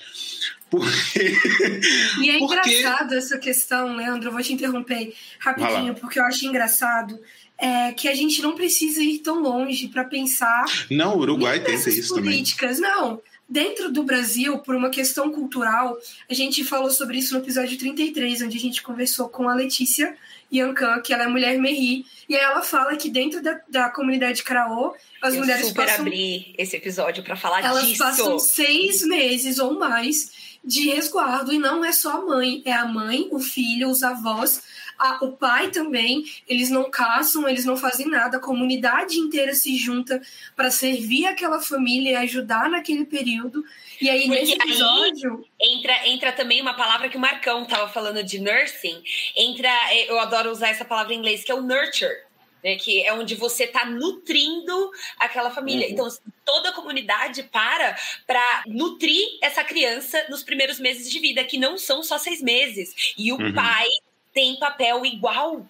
E é engraçado essa questão, Leandro, eu vou te interromper rapidinho, porque eu acho engraçado que a gente não precisa ir tão longe para pensar... Não, o Uruguai pensa isso políticas. Também. Não, dentro do Brasil, por uma questão cultural, a gente falou sobre isso no episódio 33, onde a gente conversou com a Letícia Yancan, que ela é mulher Merri, e aí ela fala que dentro da comunidade Karaô, as mulheres passam... Eu super abri esse episódio para falar elas disso. Elas passam 6 meses ou mais... de resguardo, e não é só a mãe, o filho, os avós, o pai também, eles não caçam, eles não fazem nada, a comunidade inteira se junta para servir aquela família e ajudar naquele período, e aí nesse episódio... Entra também uma palavra que o Marcão estava falando de nursing, eu adoro usar essa palavra em inglês, que é o nurture, né, que é onde você está nutrindo aquela família. Então, toda a comunidade para nutrir essa criança nos primeiros meses de vida, que não são só 6 meses. E o pai tem papel igual.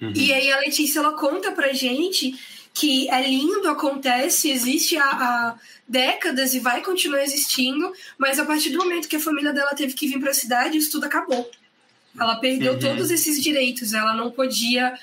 E aí a Letícia, ela conta pra gente que é lindo, acontece, existe há décadas e vai continuar existindo, mas a partir do momento que a família dela teve que vir para a cidade, isso tudo acabou. Ela perdeu todos esses direitos, ela não podia...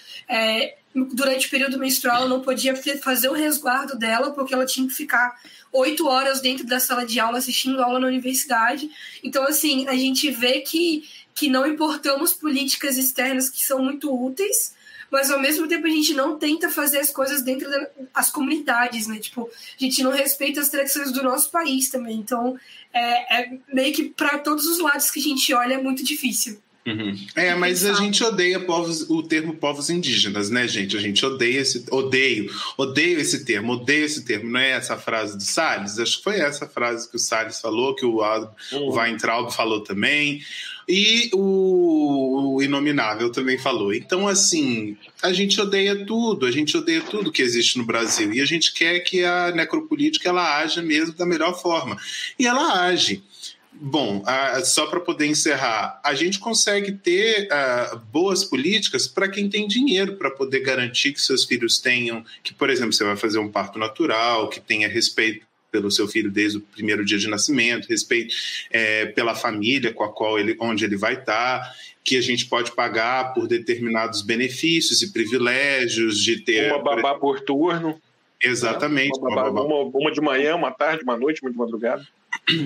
durante o período menstrual, ela não podia fazer o resguardo dela, porque ela tinha que ficar 8 horas dentro da sala de aula, assistindo aula na universidade. Então, assim, a gente vê que não importamos políticas externas que são muito úteis, mas, ao mesmo tempo, a gente não tenta fazer as coisas dentro das comunidades, né? Tipo, a gente não respeita as tradições do nosso país também. Então, é meio que para todos os lados que a gente olha, é muito difícil. Mas a gente odeia o termo povos indígenas, né, gente? A gente odeia odeio esse termo, não é essa a frase do Salles? Acho que foi essa a frase que o Salles falou, que o Weintraub falou também, e o Inominável também falou. Então, assim, a gente odeia tudo que existe no Brasil, e a gente quer que a necropolítica ela aja mesmo da melhor forma, e ela age. Bom, só para poder encerrar, a gente consegue ter boas políticas para quem tem dinheiro, para poder garantir que seus filhos tenham, que, por exemplo, você vai fazer um parto natural, que tenha respeito pelo seu filho desde o primeiro dia de nascimento, respeito pela família com a qual onde ele vai estar, que a gente pode pagar por determinados benefícios e privilégios de ter... Uma babá por turno. Exatamente. Uma de manhã, uma tarde, uma noite, uma de madrugada.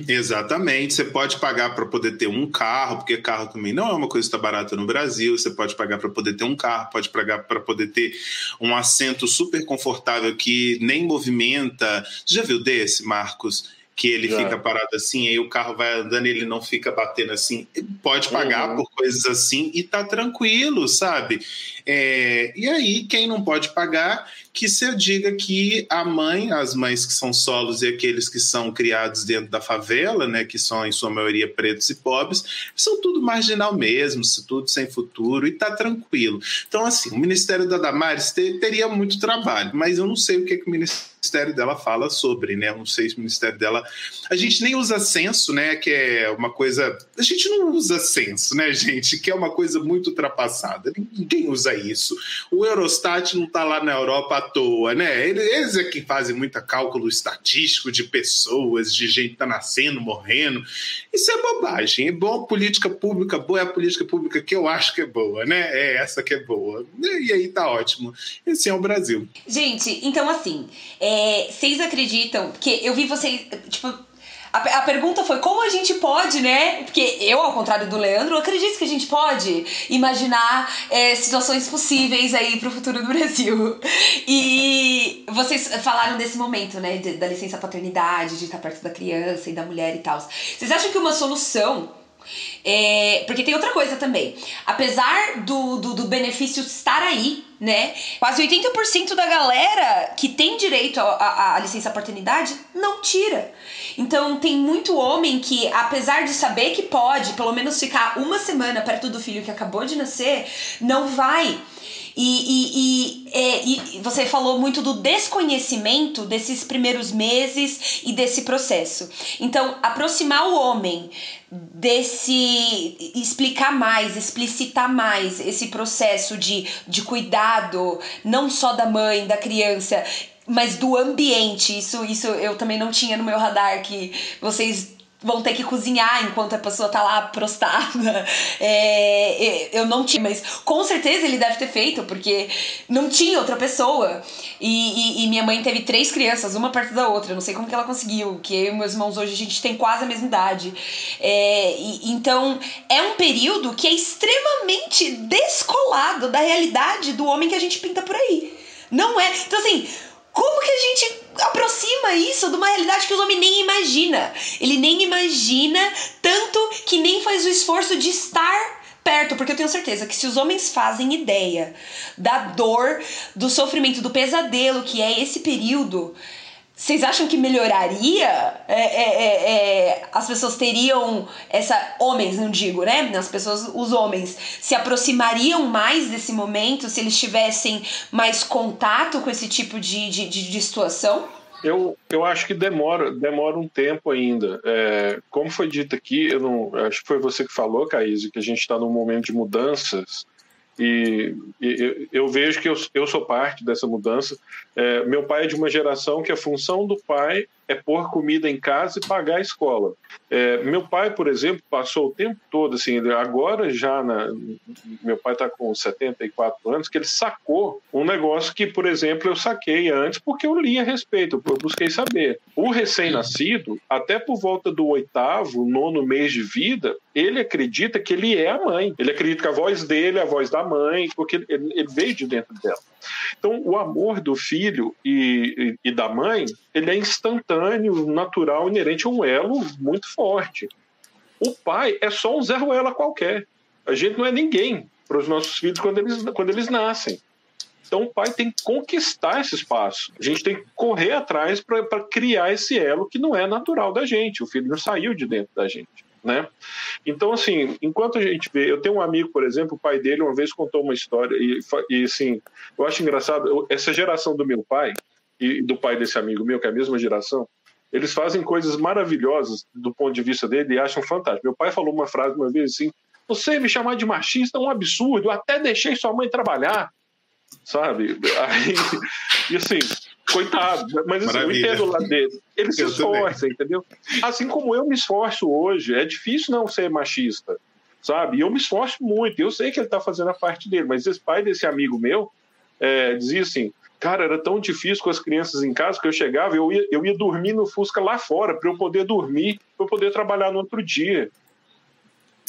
Exatamente, você pode pagar para poder ter um carro, porque carro também não é uma coisa que está barata no Brasil. Você pode pagar para poder ter um carro, pode pagar para poder ter um assento super confortável que nem movimenta. Você já viu desse, Marcos? Que ele fica parado assim, aí o carro vai andando e ele não fica batendo assim. Pode pagar por coisas assim e tá tranquilo, sabe? E aí, quem não pode pagar, que se diga que a mãe, as mães que são solos e aqueles que são criados dentro da favela, né, que são, em sua maioria, pretos e pobres, são tudo marginal mesmo, tudo sem futuro, e tá tranquilo. Então, assim, o Ministério da Damares teria muito trabalho, mas eu não sei o que o Ministério dela fala sobre, né? Eu não sei se o Ministério dela... A gente nem usa censo, né? Que é uma coisa... A gente não usa censo, né, gente? Que é uma coisa muito ultrapassada. Ninguém usa isso. O Eurostat não tá lá na Europa à toa, né? Eles é que fazem muito cálculo estatístico de pessoas, de gente que tá nascendo, morrendo. Isso é bobagem. É boa política pública, boa é a política pública que eu acho que é boa, né? É essa que é boa. E aí tá ótimo. Esse é o Brasil. Gente, então assim... vocês acreditam, porque eu vi vocês, tipo, A pergunta foi como a gente pode, né? Porque eu, ao contrário do Leandro, acredito que a gente pode imaginar situações possíveis aí pro futuro do Brasil. E vocês falaram desse momento, né? Da licença paternidade, de estar perto da criança e da mulher e tal. Vocês acham que uma solução... porque tem outra coisa também. Apesar do benefício estar aí, né? Quase 80% da galera que tem direito à licença paternidade não tira. Então tem muito homem que, apesar de saber que pode pelo menos ficar uma semana perto do filho que acabou de nascer, não vai. E você falou muito do desconhecimento desses primeiros meses e desse processo. Então, aproximar o homem desse... explicar mais, explicitar mais esse processo de cuidado, não só da mãe, da criança, mas do ambiente. Isso eu também não tinha no meu radar, que vocês... vão ter que cozinhar enquanto a pessoa tá lá prostada. Eu não tinha, mas com certeza ele deve ter feito, porque não tinha outra pessoa. E minha mãe teve 3 crianças, uma perto da outra. Eu não sei como que ela conseguiu, porque eu e meus irmãos hoje a gente tem quase a mesma idade. Então, é um período que é extremamente descolado da realidade do homem que a gente pinta por aí. Não é... Então, assim... Como que a gente aproxima isso de uma realidade que o homem nem imagina? Ele nem imagina, tanto que nem faz o esforço de estar perto, porque eu tenho certeza que se os homens fazem ideia da dor, do sofrimento, do pesadelo que é esse período, vocês acham que melhoraria? As pessoas teriam essa... Homens, não digo, né? As pessoas, os homens, se aproximariam mais desse momento se eles tivessem mais contato com esse tipo de situação? Eu acho que demora um tempo ainda. Como foi dito aqui, acho que foi você que falou, Caísa, que a gente está num momento de mudanças. E eu vejo que eu sou parte dessa mudança. Meu pai é de uma geração que a função do pai é pôr comida em casa e pagar a escola. Meu pai, por exemplo, passou o tempo todo assim, agora já meu pai está com 74 anos, que ele sacou um negócio que, por exemplo, eu saquei antes porque eu li a respeito, eu busquei saber. O recém-nascido, até por volta do 8º, 9º mês de vida, ele acredita que ele é a mãe. Ele acredita que a voz dele é a voz da mãe, porque ele veio de dentro dela. Então, o amor do filho e da mãe, ele é instantâneo, natural, inerente a um elo muito forte. O pai é só um Zé Ruela qualquer. A gente não é ninguém para os nossos filhos quando eles nascem. Então, o pai tem que conquistar esse espaço. A gente tem que correr atrás para criar esse elo que não é natural da gente. O filho não saiu de dentro da gente, né? Então, assim, enquanto a gente vê... Eu tenho um amigo, por exemplo, o pai dele uma vez contou uma história e assim, eu acho engraçado, essa geração do meu pai e do pai desse amigo meu, que é a mesma geração, eles fazem coisas maravilhosas do ponto de vista dele e acham fantástico. Meu pai falou uma frase uma vez assim: você me chamar de machista é um absurdo, eu até deixei sua mãe trabalhar, sabe? Aí, e assim... Coitado, mas assim, eu entendo o lado dele. Ele se esforça, entendeu? Assim como eu me esforço hoje, é difícil não ser machista, sabe? E eu me esforço muito, eu sei que ele está fazendo a parte dele, mas esse pai desse amigo meu dizia assim, cara, era tão difícil com as crianças em casa que eu chegava, eu ia dormir no Fusca lá fora para eu poder dormir, para eu poder trabalhar no outro dia.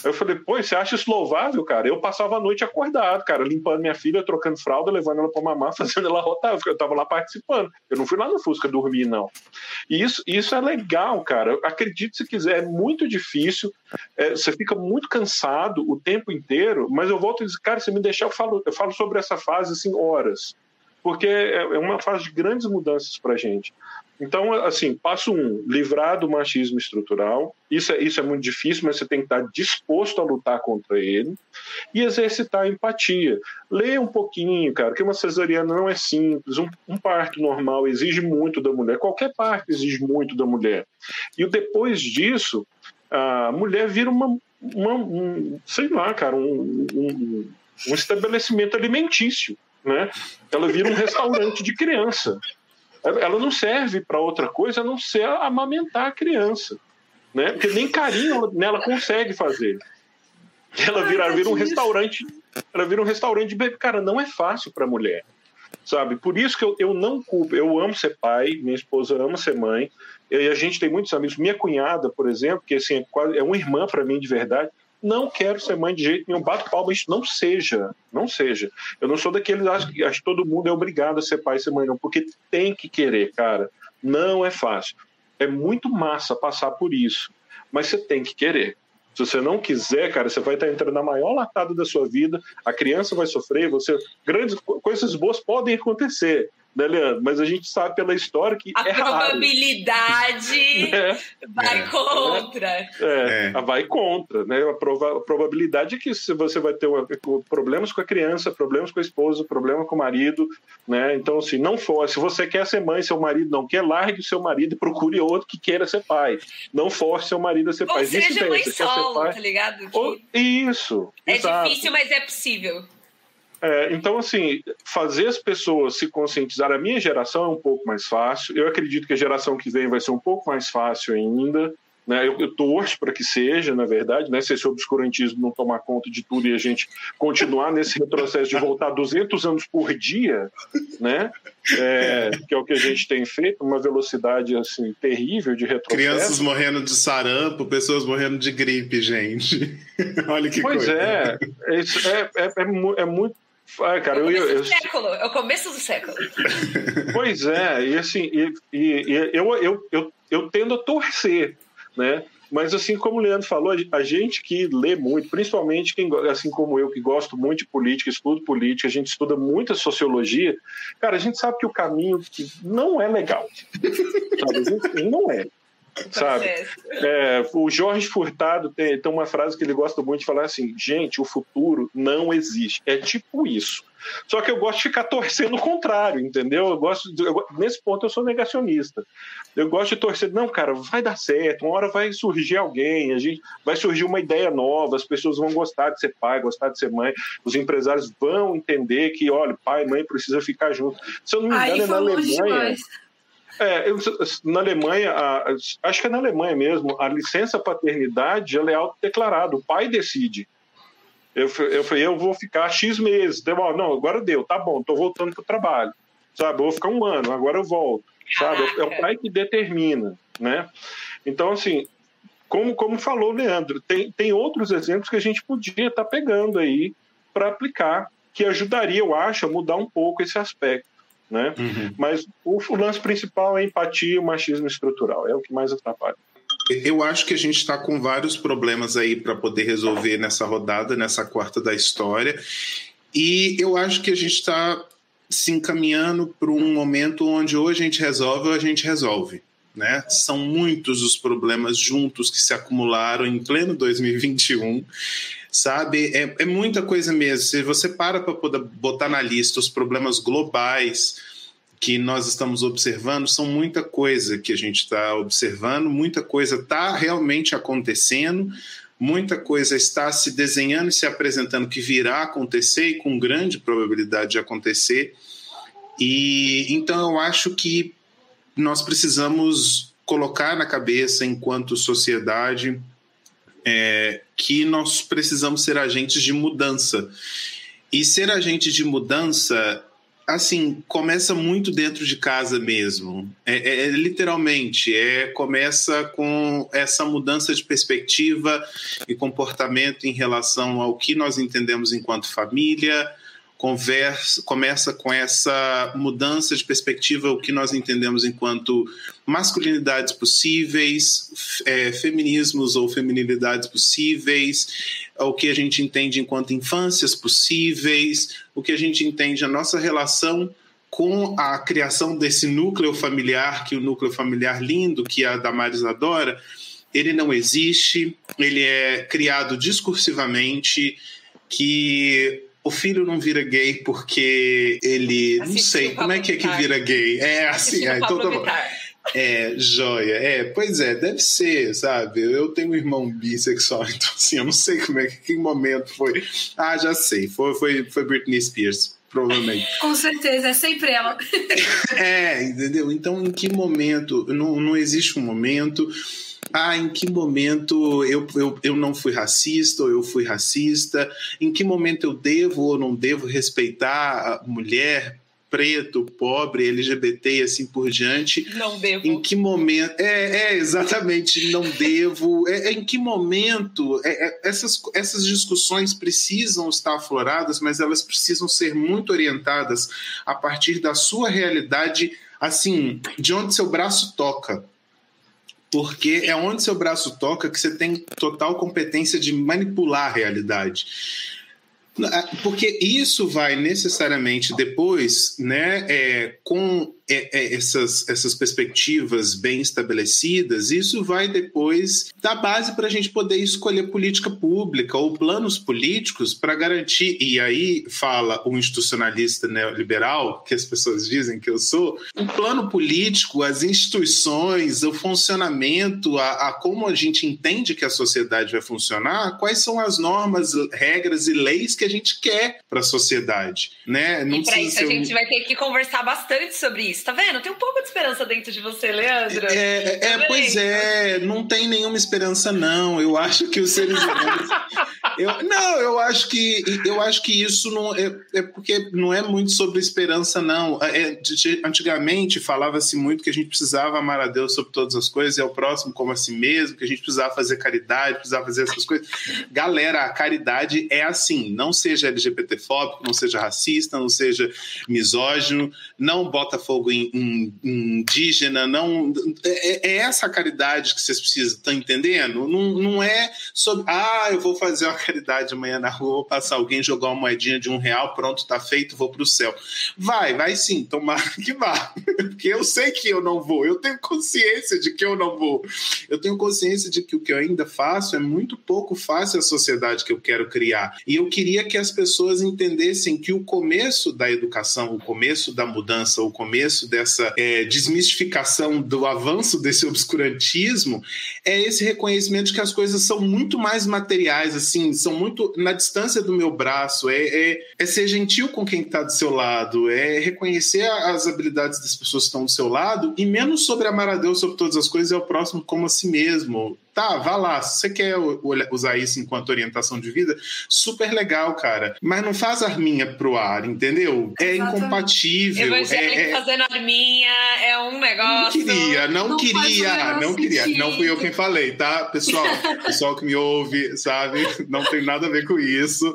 Eu falei, pô, você acha isso louvável, cara? Eu passava a noite acordado, cara, limpando minha filha, trocando fralda, levando ela pra mamar, fazendo ela rotar, porque eu tava lá participando. Eu não fui lá no Fusca dormir, não. E isso é legal, cara. Acredite se quiser, é muito difícil, você fica muito cansado o tempo inteiro, mas eu volto e digo, cara, se me deixar, eu falo sobre essa fase, assim, horas. Porque é uma fase de grandes mudanças pra gente. Então, assim, passo 1, livrar do machismo estrutural. Isso é muito difícil, mas você tem que estar disposto a lutar contra ele e exercitar a empatia. Leia um pouquinho, cara, que uma cesariana não é simples. Um parto normal exige muito da mulher. Qualquer parto exige muito da mulher. E depois disso, a mulher vira um estabelecimento alimentício, né? Ela vira um restaurante de criança. Ela não serve para outra coisa a não ser amamentar a criança, né? Porque nem carinho nela consegue fazer. Ela vira um restaurante de bebê. Cara, não é fácil para a mulher. sabe? Por isso que eu não culpo, eu amo ser pai, minha esposa ama ser mãe, e a gente tem muitos amigos, minha cunhada, por exemplo, que assim, é uma irmã para mim de verdade, não quero ser mãe de jeito nenhum, bato palma, isso não seja, não seja. Eu não sou daqueles que acho que todo mundo é obrigado a ser pai e ser mãe, não, porque tem que querer, cara, não é fácil. É muito massa passar por isso, mas você tem que querer. Se você não quiser, cara, você vai estar entrando na maior latada da sua vida, a criança vai sofrer, você... Grandes coisas boas podem acontecer, né, Leandro? Mas a gente sabe pela história que a é probabilidade raro, né? Vai contra. Vai contra, né? A probabilidade é que você vai ter problemas com a criança, problemas com a esposa, problema com o marido, né? Então, assim, não force. Se você quer ser mãe, seu marido não quer, largue o seu marido e procure outro que queira ser pai. Não force seu marido a ser pai. Ou seja, mãe solo, tá ligado? Isso. É difícil, mas é possível. Então, assim, fazer as pessoas se conscientizar, a minha geração é um pouco mais fácil, eu acredito que a geração que vem vai ser um pouco mais fácil ainda, né? Eu torço para que seja, na verdade, né? Se esse obscurantismo não tomar conta de tudo e a gente continuar nesse retrocesso de voltar 200 anos por dia, né? Que é o que a gente tem feito, uma velocidade assim, terrível de retrocesso. Crianças morrendo de sarampo, pessoas morrendo de gripe, gente. Olha que coisa. Pois é muito... Ah, cara, é o começo do século. Pois é, e assim, eu tendo a torcer, né? Mas assim como o Leandro falou, a gente que lê muito, principalmente quem, assim como eu, que gosto muito de política, estudo política, a gente estuda muita sociologia, cara, a gente sabe que o caminho não é legal. Sabe? A gente não é. Sabe? O Jorge Furtado tem uma frase que ele gosta muito de falar assim, gente, o futuro não existe, é tipo isso, só que eu gosto de ficar torcendo o contrário, entendeu? Nesse ponto eu sou negacionista, eu gosto de torcer, não, cara, vai dar certo, uma hora vai surgir alguém, vai surgir uma ideia nova, as pessoas vão gostar de ser pai, gostar de ser mãe, os empresários vão entender que, olha, pai e mãe precisam ficar juntos, se eu não me engano é na Alemanha. Na Alemanha, acho que é na Alemanha mesmo, a licença paternidade ela é autodeclarada, o pai decide. Eu falei, eu vou ficar X meses, não, agora deu, tá bom, tô voltando pro trabalho, sabe? Eu vou ficar um ano, agora eu volto, sabe? É o pai que determina, né? Então, assim, como falou o Leandro, tem outros exemplos que a gente podia estar pegando aí para aplicar, que ajudaria, eu acho, a mudar um pouco esse aspecto. Né? Uhum. Mas o lance principal é a empatia e o machismo estrutural, é o que mais atrapalha. Eu acho que a gente está com vários problemas aí para poder resolver nessa rodada, nessa quarta da história, e eu acho que a gente está se encaminhando para um momento onde ou a gente resolve ou a gente resolve, né? São muitos os problemas juntos que se acumularam em pleno 2021, sabe? É muita coisa mesmo. Se você para poder botar na lista os problemas globais que nós estamos observando, são muita coisa que a gente está observando, muita coisa está realmente acontecendo, muita coisa está se desenhando e se apresentando que virá acontecer e com grande probabilidade de acontecer. E então eu acho que nós precisamos colocar na cabeça, enquanto sociedade, que nós precisamos ser agentes de mudança. E ser agente de mudança, assim, começa muito dentro de casa mesmo. Literalmente, começa com essa mudança de perspectiva e comportamento em relação ao que nós entendemos enquanto família, começa com essa mudança de perspectiva, o que nós entendemos enquanto masculinidades possíveis, feminismos ou feminilidades possíveis, o que a gente entende enquanto infâncias possíveis, o que a gente entende a nossa relação com a criação desse núcleo familiar, que o núcleo familiar lindo, que a Damares adora, ele não existe, ele é criado discursivamente, que... O filho não vira gay porque ele... Assistiu, não sei, como é que vira gay? Assim, então tá bom. Joia. Pois é, deve ser, sabe? Eu tenho um irmão bissexual, então assim, eu não sei como é que momento foi. Ah, já sei, foi Britney Spears, provavelmente. Com certeza, é sempre ela. Entendeu? Então, em que momento? Não existe um momento... em que momento eu não fui racista ou eu fui racista? Em que momento eu devo ou não devo respeitar a mulher? preto, pobre, LGBT e assim por diante. Não devo. Em que momento... exatamente, não devo. Em que momento... essas discussões precisam estar afloradas, mas elas precisam ser muito orientadas a partir da sua realidade, assim, de onde seu braço toca. Porque é onde seu braço toca que você tem total competência de manipular a realidade. Porque isso vai necessariamente depois, né, com essas perspectivas bem estabelecidas, isso vai depois dar base para a gente poder escolher política pública ou planos políticos para garantir, e aí fala um institucionalista neoliberal, que as pessoas dizem que eu sou, o plano político, as instituições, o funcionamento, a como a gente entende que a sociedade vai funcionar, quais são as normas, regras e leis que a gente quer para a sociedade, né? Não, e para isso a gente vai ter que conversar bastante sobre isso. Tá vendo? Tem um pouco de esperança dentro de você, Leandro. Pois é, não tem nenhuma esperança, não. Eu acho que os seres humanos... Eu acho que isso não é porque não é muito sobre esperança, não. Antigamente falava-se muito que a gente precisava amar a Deus sobre todas as coisas e ao próximo como a si mesmo, que a gente precisava fazer caridade, precisava fazer essas coisas. Galera, a caridade é assim, não seja LGBTfóbico, não seja racista, não seja misógino, não bota fogo em indígena, não... É essa a caridade que vocês precisam, tá entendendo? Não é sobre... eu vou fazer uma caridade amanhã na rua, vou passar alguém, jogar uma moedinha de R$1, pronto, tá feito, vou pro céu. Vai sim, tomara que vá. Porque eu sei que eu não vou, eu tenho consciência de que eu não vou. Eu tenho consciência de que o que eu ainda faço é muito pouco fácil a sociedade que eu quero criar. E eu queria que as pessoas entendessem que o começo da educação, o começo da mudança, o começo dessa desmistificação do avanço desse obscurantismo é esse reconhecimento de que as coisas são muito mais materiais, assim, são muito na distância do meu braço, é ser gentil com quem está do seu lado, é reconhecer as habilidades das pessoas que estão do seu lado e menos sobre amar a Deus sobre todas as coisas, é o próximo como a si mesmo. Tá, vá lá, se você quer usar isso enquanto orientação de vida, super legal, cara. Mas não faz arminha pro ar, entendeu? É incompatível. Evangélico fazendo arminha, é um negócio... Não queria. Não fui eu quem falei, tá? Pessoal que me ouve, sabe? Não tem nada a ver com isso.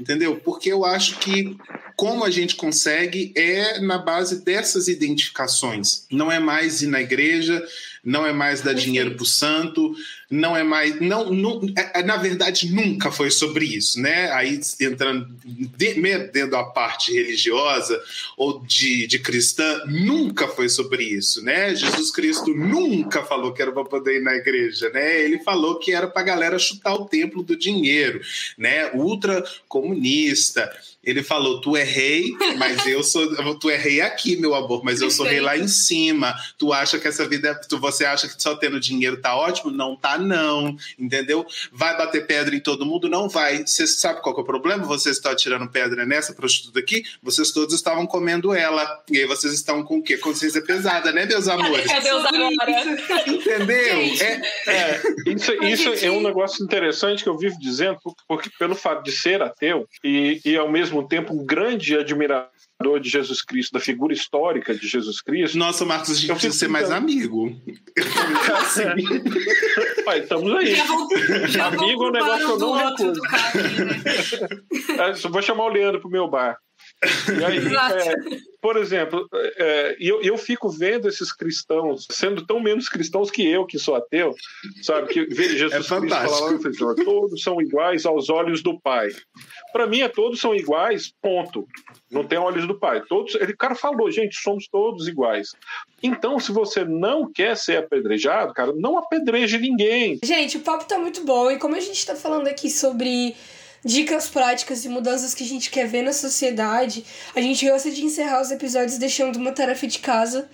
Entendeu? Porque eu acho que como a gente consegue é na base dessas identificações. Não é mais ir na igreja, não é mais dar dinheiro pro santo, não é mais... Não, na verdade, nunca foi sobre isso, né? Aí, entrando dentro da parte religiosa ou de cristã, nunca foi sobre isso, né? Jesus Cristo nunca falou que era para poder ir na igreja, né? Ele falou que era para a galera chutar o templo do dinheiro, né? Ultracomunista. Ele falou, tu é rei, mas eu sou... Tu é rei aqui, meu amor, mas eu sou rei lá em cima. Tu acha que essa vida... Você acha que só tendo dinheiro tá ótimo? Não tá, não. Entendeu? Vai bater pedra em todo mundo? Não vai. Você sabe qual que é o problema? Vocês estão atirando pedra nessa prostituta aqui? Vocês todos estavam comendo ela. E aí vocês estão com o quê? Consciência pesada, né, meus amores? É Deus agora. Entendeu? Isso é um negócio interessante que eu vivo dizendo, porque pelo fato de ser ateu e ao mesmo tempo um grande admirador de Jesus Cristo, da figura histórica de Jesus Cristo. Nossa, Marcos, a gente precisa ser mais amigo. Assim. Pai, estamos aí. Amigo é um negócio que eu não recuso. Vou chamar o Leandro pro meu bar. E aí, por exemplo, eu fico vendo esses cristãos sendo tão menos cristãos que eu, que sou ateu, sabe? Que ver Jesus Cristo falar, todos são iguais aos olhos do Pai. Para mim, todos são iguais, ponto. Não tem olhos do Pai. Todos, o cara falou, gente, somos todos iguais. Então, se você não quer ser apedrejado, cara, não apedreje ninguém. Gente, o papo tá muito bom. E como a gente tá falando aqui sobre... dicas práticas e mudanças que a gente quer ver na sociedade, a gente gosta de encerrar os episódios deixando uma tarefa de casa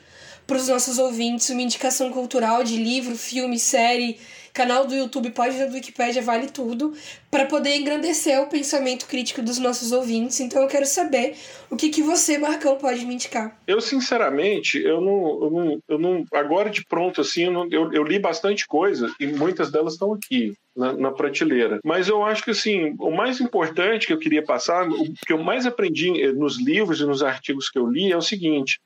para os nossos ouvintes, uma indicação cultural de livro, filme, série Canal do YouTube, página do Wikipédia, vale tudo, para poder engrandecer o pensamento crítico dos nossos ouvintes. Então eu quero saber o que você, Marcão, pode me indicar. Eu, sinceramente, eu não agora de pronto, assim, eu li bastante coisa e muitas delas estão aqui na prateleira. Mas eu acho que, assim, o mais importante que eu queria passar, o que eu mais aprendi nos livros e nos artigos que eu li é o seguinte...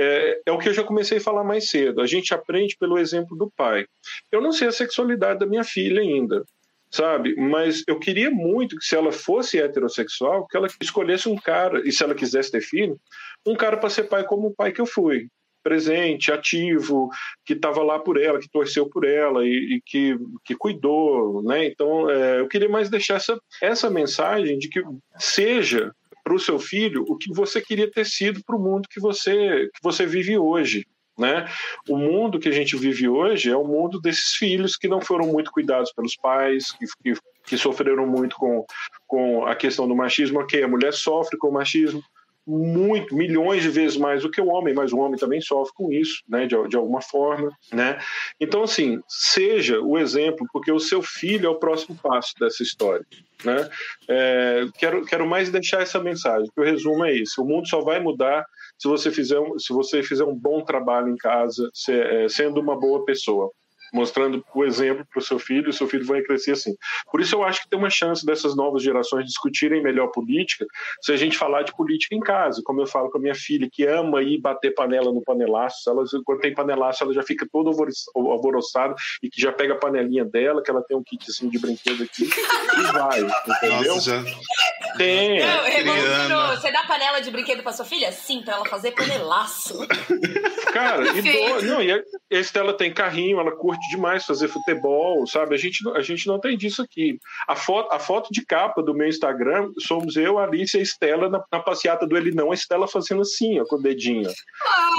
É o que eu já comecei a falar mais cedo. A gente aprende pelo exemplo do pai. Eu não sei a sexualidade da minha filha ainda, sabe? Mas eu queria muito que, se ela fosse heterossexual, que ela escolhesse um cara, e se ela quisesse ter filho, um cara para ser pai como o pai que eu fui. Presente, ativo, que estava lá por ela, que torceu por ela e que cuidou, né? Então, eu queria mais deixar essa mensagem de que seja... para o seu filho, o que você queria ter sido para o mundo que você vive hoje, né? O mundo que a gente vive hoje é o mundo desses filhos que não foram muito cuidados pelos pais, que sofreram muito com a questão do machismo. Ok, a mulher sofre com o machismo muito, milhões de vezes mais do que o homem, mas o homem também sofre com isso, né? De alguma forma, né? Então, assim, seja o exemplo, porque o seu filho é o próximo passo dessa história, né? Quero mais deixar essa mensagem, que o resumo é isso: o mundo só vai mudar se você fizer um bom trabalho em casa, sendo uma boa pessoa, mostrando o exemplo para o seu filho vai crescer assim. Por isso eu acho que tem uma chance dessas novas gerações discutirem melhor política, se a gente falar de política em casa, como eu falo com a minha filha, que ama ir bater panela no panelaço. Ela, quando tem panelaço, ela já fica toda alvoroçada e que já pega a panelinha dela, que ela tem um kitzinho de brinquedo aqui e vai, entendeu? Nossa, tem. Não, Revolucionou. Você dá panela de brinquedo para sua filha? Sim, para ela fazer panelaço. Cara, e a Estela tem carrinho, ela curte demais fazer futebol, sabe? A gente não tem disso aqui. A foto de capa do meu Instagram somos eu, Alice e a Estela na passeata do Ele Não, a Estela fazendo assim, ó, com o dedinho.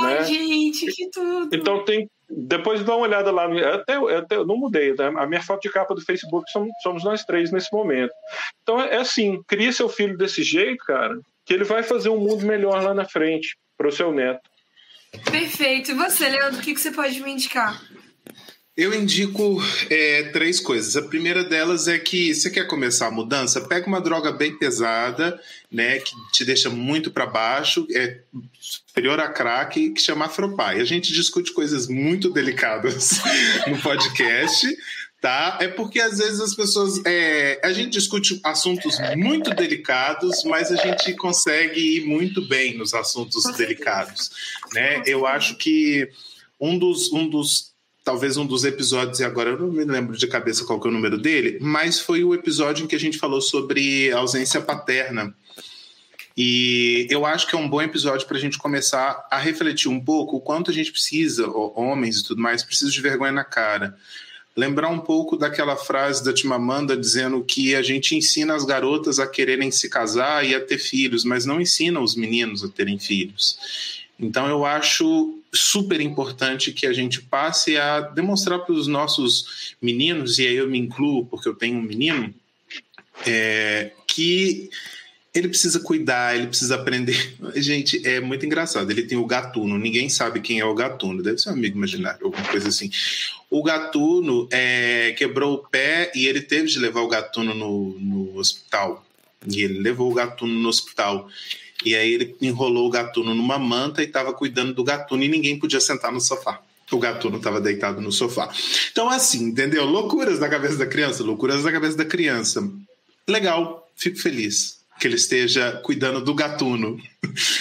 Ai, né? Gente, que tudo! Então tem... Depois dá uma olhada lá, eu não mudei, né? A minha foto de capa do Facebook somos nós três nesse momento. Então é assim, cria seu filho desse jeito, cara, que ele vai fazer um mundo melhor lá na frente, pro seu neto. Perfeito. E você, Leandro, o que você pode me indicar? Eu indico 3 coisas. A primeira delas é que, você quer começar a mudança, pega uma droga bem pesada, né, que te deixa muito para baixo, é superior a crack, que chama Afropai. A gente discute coisas muito delicadas no podcast, tá? É porque às vezes as pessoas... a gente discute assuntos muito delicados, mas a gente consegue ir muito bem nos assuntos delicados, né? Eu acho que talvez um dos episódios, e agora eu não me lembro de cabeça qual que é o número dele, mas foi o episódio em que a gente falou sobre ausência paterna. E eu acho que é um bom episódio para a gente começar a refletir um pouco o quanto a gente precisa, homens e tudo mais, precisa de vergonha na cara. Lembrar um pouco daquela frase da Chimamanda dizendo que a gente ensina as garotas a quererem se casar e a ter filhos, mas não ensina os meninos a terem filhos. Então eu acho super importante que a gente passe a demonstrar para os nossos meninos, e aí eu me incluo porque eu tenho um menino, que ele precisa cuidar, ele precisa aprender. Gente, é muito engraçado, ele tem o gatuno, ninguém sabe quem é o gatuno, deve ser um amigo imaginário, alguma coisa assim. O gatuno quebrou o pé e ele teve de levar o gatuno no hospital, e ele levou o gatuno no hospital. E aí ele enrolou o gatuno numa manta e estava cuidando do gatuno e ninguém podia sentar no sofá. O gatuno estava deitado no sofá. Então, assim, entendeu? Loucuras da cabeça da criança, loucuras da cabeça da criança. Legal, fico feliz que ele esteja cuidando do gatuno,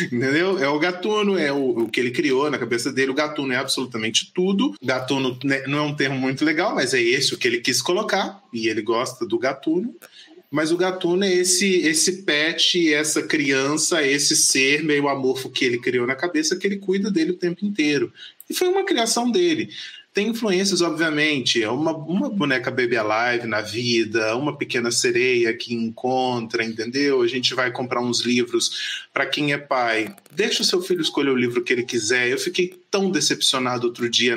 entendeu? É o gatuno, é o que ele criou na cabeça dele. O gatuno é absolutamente tudo. Gatuno não é um termo muito legal, mas é esse o que ele quis colocar e ele gosta do gatuno. Mas o gatuno é esse pet, essa criança, esse ser meio amorfo que ele criou na cabeça, que ele cuida dele o tempo inteiro. E foi uma criação dele. Tem influências, obviamente, uma boneca Baby Alive na vida, uma pequena sereia que encontra, entendeu? A gente vai comprar uns livros para quem é pai. Deixa o seu filho escolher o livro que ele quiser. Eu fiquei tão decepcionado outro dia.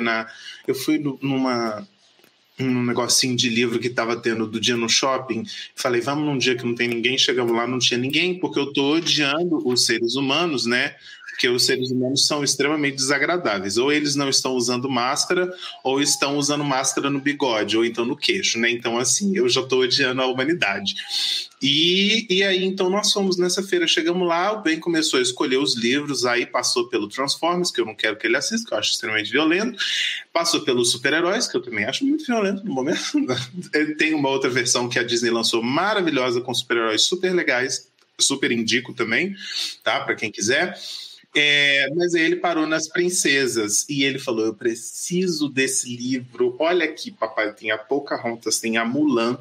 Eu fui num negocinho de livro que estava tendo do dia no shopping, falei, vamos num dia que não tem ninguém, chegamos lá, não tinha ninguém, porque eu estou odiando os seres humanos, né, Porque os seres humanos são extremamente desagradáveis. Ou eles não estão usando máscara, ou estão usando máscara no bigode, ou então no queixo, né? Então, assim, eu já estou odiando a humanidade. E aí, então, nós fomos nessa feira, chegamos lá, o Ben começou a escolher os livros, aí passou pelo Transformers, que eu não quero que ele assista, que eu acho extremamente violento, passou pelos super-heróis, que eu também acho muito violento no momento. Tem uma outra versão que a Disney lançou maravilhosa, com super-heróis super legais, super indico também, tá? Para quem quiser. Mas aí ele parou nas princesas e ele falou, eu preciso desse livro, olha aqui papai, tem a Pocahontas, tem a Mulan,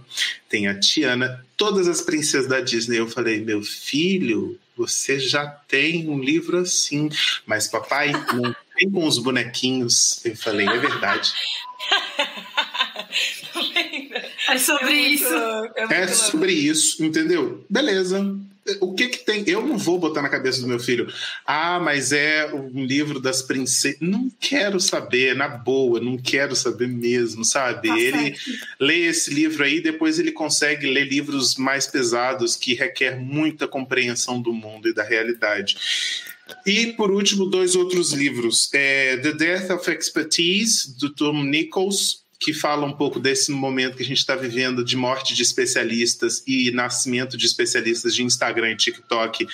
tem a Tiana, todas as princesas da Disney. Eu falei, meu filho, você já tem um livro assim, mas papai, não tem com os bonequinhos. Eu falei, é verdade. É sobre isso. É sobre isso, entendeu? Beleza. O que que tem? Eu não vou botar na cabeça do meu filho. Ah, mas é um livro das princesas. Não quero saber, na boa, não quero saber mesmo, sabe? Tá, ele lê esse livro aí, depois ele consegue ler livros mais pesados que requer muita compreensão do mundo e da realidade. E, por último, dois outros livros. The Death of Expertise, do Tom Nichols, que fala um pouco desse momento que a gente está vivendo de morte de especialistas e nascimento de especialistas de Instagram, TikTok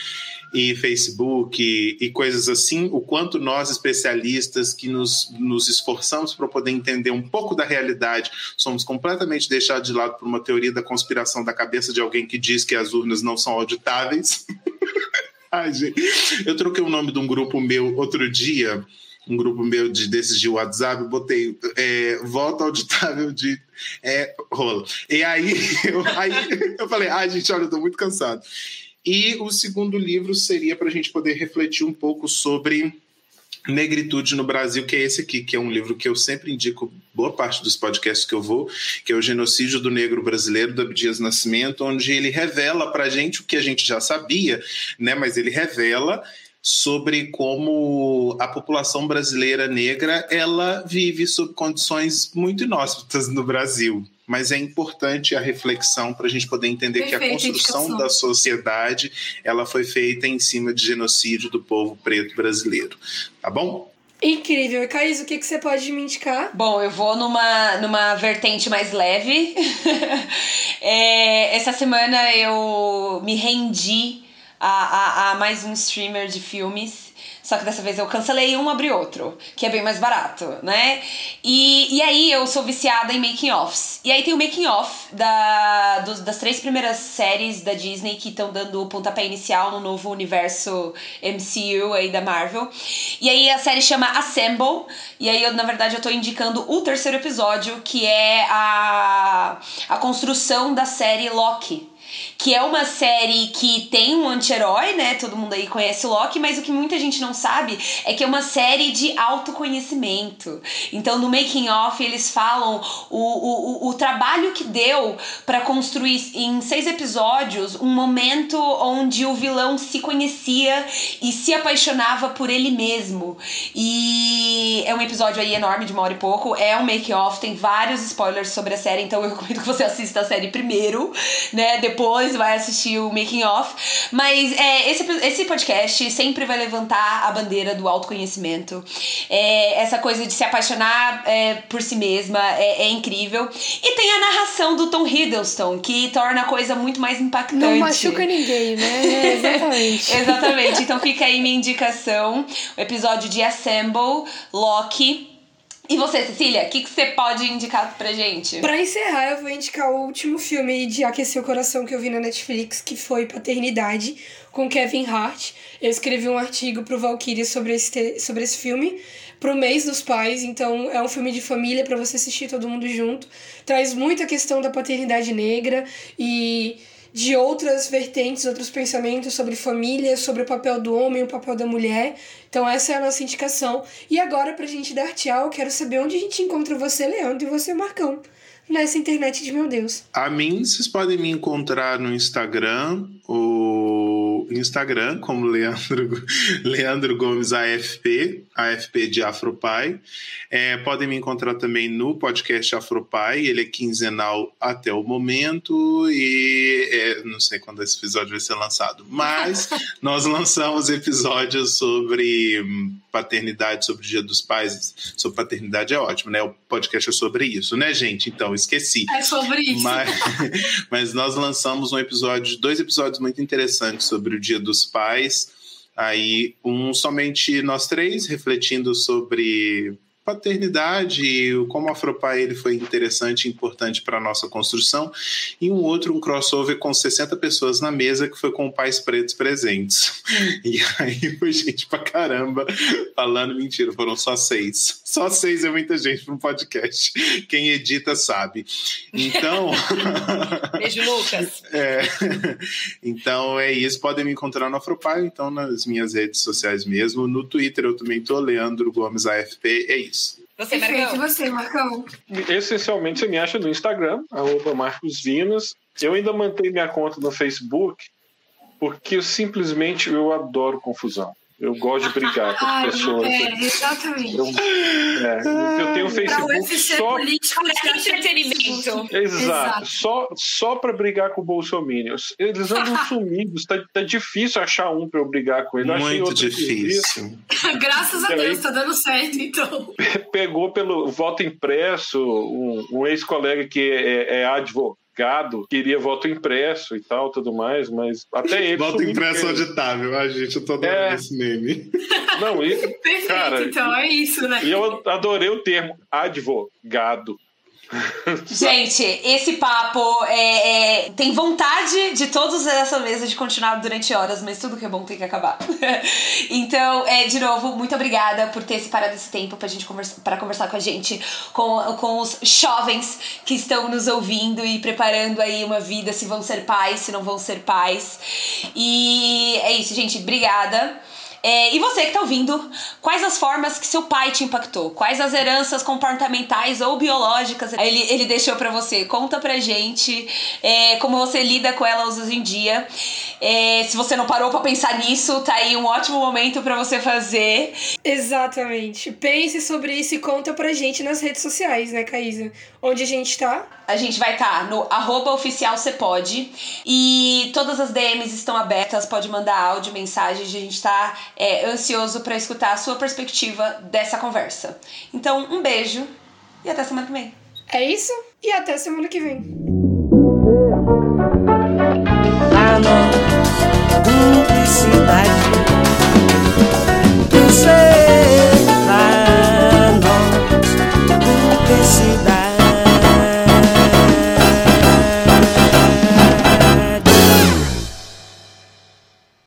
e Facebook e coisas assim, o quanto nós especialistas que nos esforçamos para poder entender um pouco da realidade, somos completamente deixados de lado por uma teoria da conspiração da cabeça de alguém que diz que as urnas não são auditáveis. Ai, gente. Eu troquei o nome de um grupo meu outro dia, um grupo meu desses de WhatsApp, eu botei volta auditável de rola. E aí eu falei, ai gente, olha, eu tô muito cansado. E o segundo livro seria para a gente poder refletir um pouco sobre negritude no Brasil, que é esse aqui, que é um livro que eu sempre indico boa parte dos podcasts que eu vou, que é o Genocídio do Negro Brasileiro, do Abdias Nascimento, onde ele revela pra gente o que a gente já sabia, né? Mas ele revela sobre como a população brasileira negra, ela vive sob condições muito inóspitas no Brasil. Mas é importante a reflexão para a gente poder entender que a construção da sociedade, ela foi feita em cima de genocídio do povo preto brasileiro. Tá bom? Incrível. E, Caísa, o que você pode me indicar? Bom, eu vou numa vertente mais leve. Essa semana eu me rendi a mais um streamer de filmes, só que dessa vez eu cancelei um, abri outro, que é bem mais barato, né? E aí eu sou viciada em making-offs, e aí tem o making-off das três primeiras séries da Disney que estão dando o pontapé inicial no novo universo MCU aí da Marvel, e aí a série chama Assemble, e aí eu, na verdade, eu tô indicando o terceiro episódio, que é a construção da série Loki, que é uma série que tem um anti-herói, né? Todo mundo aí conhece o Loki, mas o que muita gente não sabe é que é uma série de autoconhecimento. Então, no Making Off, eles falam o trabalho que deu pra construir em 6 episódios um momento onde o vilão se conhecia e se apaixonava por ele mesmo. E é um episódio aí enorme, de 1 hora e pouco. É um Making Off, tem vários spoilers sobre a série, então eu recomendo que você assista a série primeiro, né? Depois vai assistir o Making Off, mas esse podcast sempre vai levantar a bandeira do autoconhecimento, essa coisa de se apaixonar por si mesma é incrível, e tem a narração do Tom Hiddleston, que torna a coisa muito mais impactante. Não machuca ninguém, né? Exatamente. Exatamente, então fica aí minha indicação, o episódio de Assemble, Loki. E você, Cecília, o que você pode indicar pra gente? Pra encerrar, eu vou indicar o último filme de Aquecer o Coração que eu vi na Netflix, que foi Paternidade, com Kevin Hart. Eu escrevi um artigo pro Valkyria sobre esse filme, pro Mês dos Pais, então é um filme de família pra você assistir todo mundo junto. Traz muita questão da paternidade negra e de outras vertentes, outros pensamentos sobre família, sobre o papel do homem, o papel da mulher. Então essa é a nossa indicação. E agora, pra gente dar tchau, eu quero saber onde a gente encontra você, Leandro, e você, Marcão, nessa internet de meu Deus. A mim, vocês podem me encontrar no Instagram, Instagram como Leandro Gomes AFP de Afropai. Podem me encontrar também no podcast Afropai, ele é quinzenal até o momento e não sei quando esse episódio vai ser lançado, mas nós lançamos episódios sobre paternidade, sobre o Dia dos Pais, sobre paternidade é ótimo, né? O podcast é sobre isso, né, gente? Então, esqueci. É sobre isso. Mas nós lançamos dois episódios muito interessantes sobre o Dia dos Pais. Aí, um somente nós três, refletindo sobre paternidade e como o Afropai ele foi interessante e importante para a nossa construção, e um outro, um crossover com 60 pessoas na mesa, que foi com pais pretos presentes. E aí foi gente pra caramba falando mentira, foram só 6. Só 6 é muita gente para um podcast. Quem edita sabe. Então... Beijo, Lucas. Então é isso, podem me encontrar no Afropai, então nas minhas redes sociais mesmo, no Twitter eu também tô, Leandro Gomes AFP, é isso. Você, Marcão? Você, Marcão? Essencialmente você me acha no Instagram, @MarcosVinas. Eu ainda mantenho minha conta no Facebook, porque eu simplesmente adoro confusão. Eu gosto de brigar com as pessoas. Exatamente. Eu tenho um Facebook só para entretenimento. Exato. Só para brigar com o Bolsonaro. Eles andam sumidos. Tá difícil achar um para eu brigar com ele. Muito difícil. Graças a Deus, tá dando certo, então. Pegou pelo voto impresso um ex-colega que é advogado. Queria voto impresso e tal, tudo mais, mas até ele... Voto impresso auditável, a gente, eu tô adorando esse meme. Não, e, perfeito, cara, então, é isso, né? E eu adorei o termo advogado. Gente, esse papo tem vontade de todos dessa mesa de continuar durante horas, mas tudo que é bom tem que acabar. Então, de novo, muito obrigada por ter separado esse tempo pra conversar com a gente, com os jovens que estão nos ouvindo e preparando aí uma vida, se vão ser pais, se não vão ser pais. E é isso, gente, obrigada. E você que está ouvindo, quais as formas que seu pai te impactou? Quais as heranças comportamentais ou biológicas ele deixou para você? Conta pra gente como você lida com elas hoje em dia. Se você não parou para pensar nisso, tá aí um ótimo momento para você fazer. Exatamente. Pense sobre isso e conta pra gente nas redes sociais, né, Caísa? Onde a gente tá? A gente vai estar no @oficialcepod e todas as DMs estão abertas, pode mandar áudio, mensagens, a gente tá ansioso para escutar a sua perspectiva dessa conversa. Então, um beijo e até semana que vem. É isso? E até semana que vem.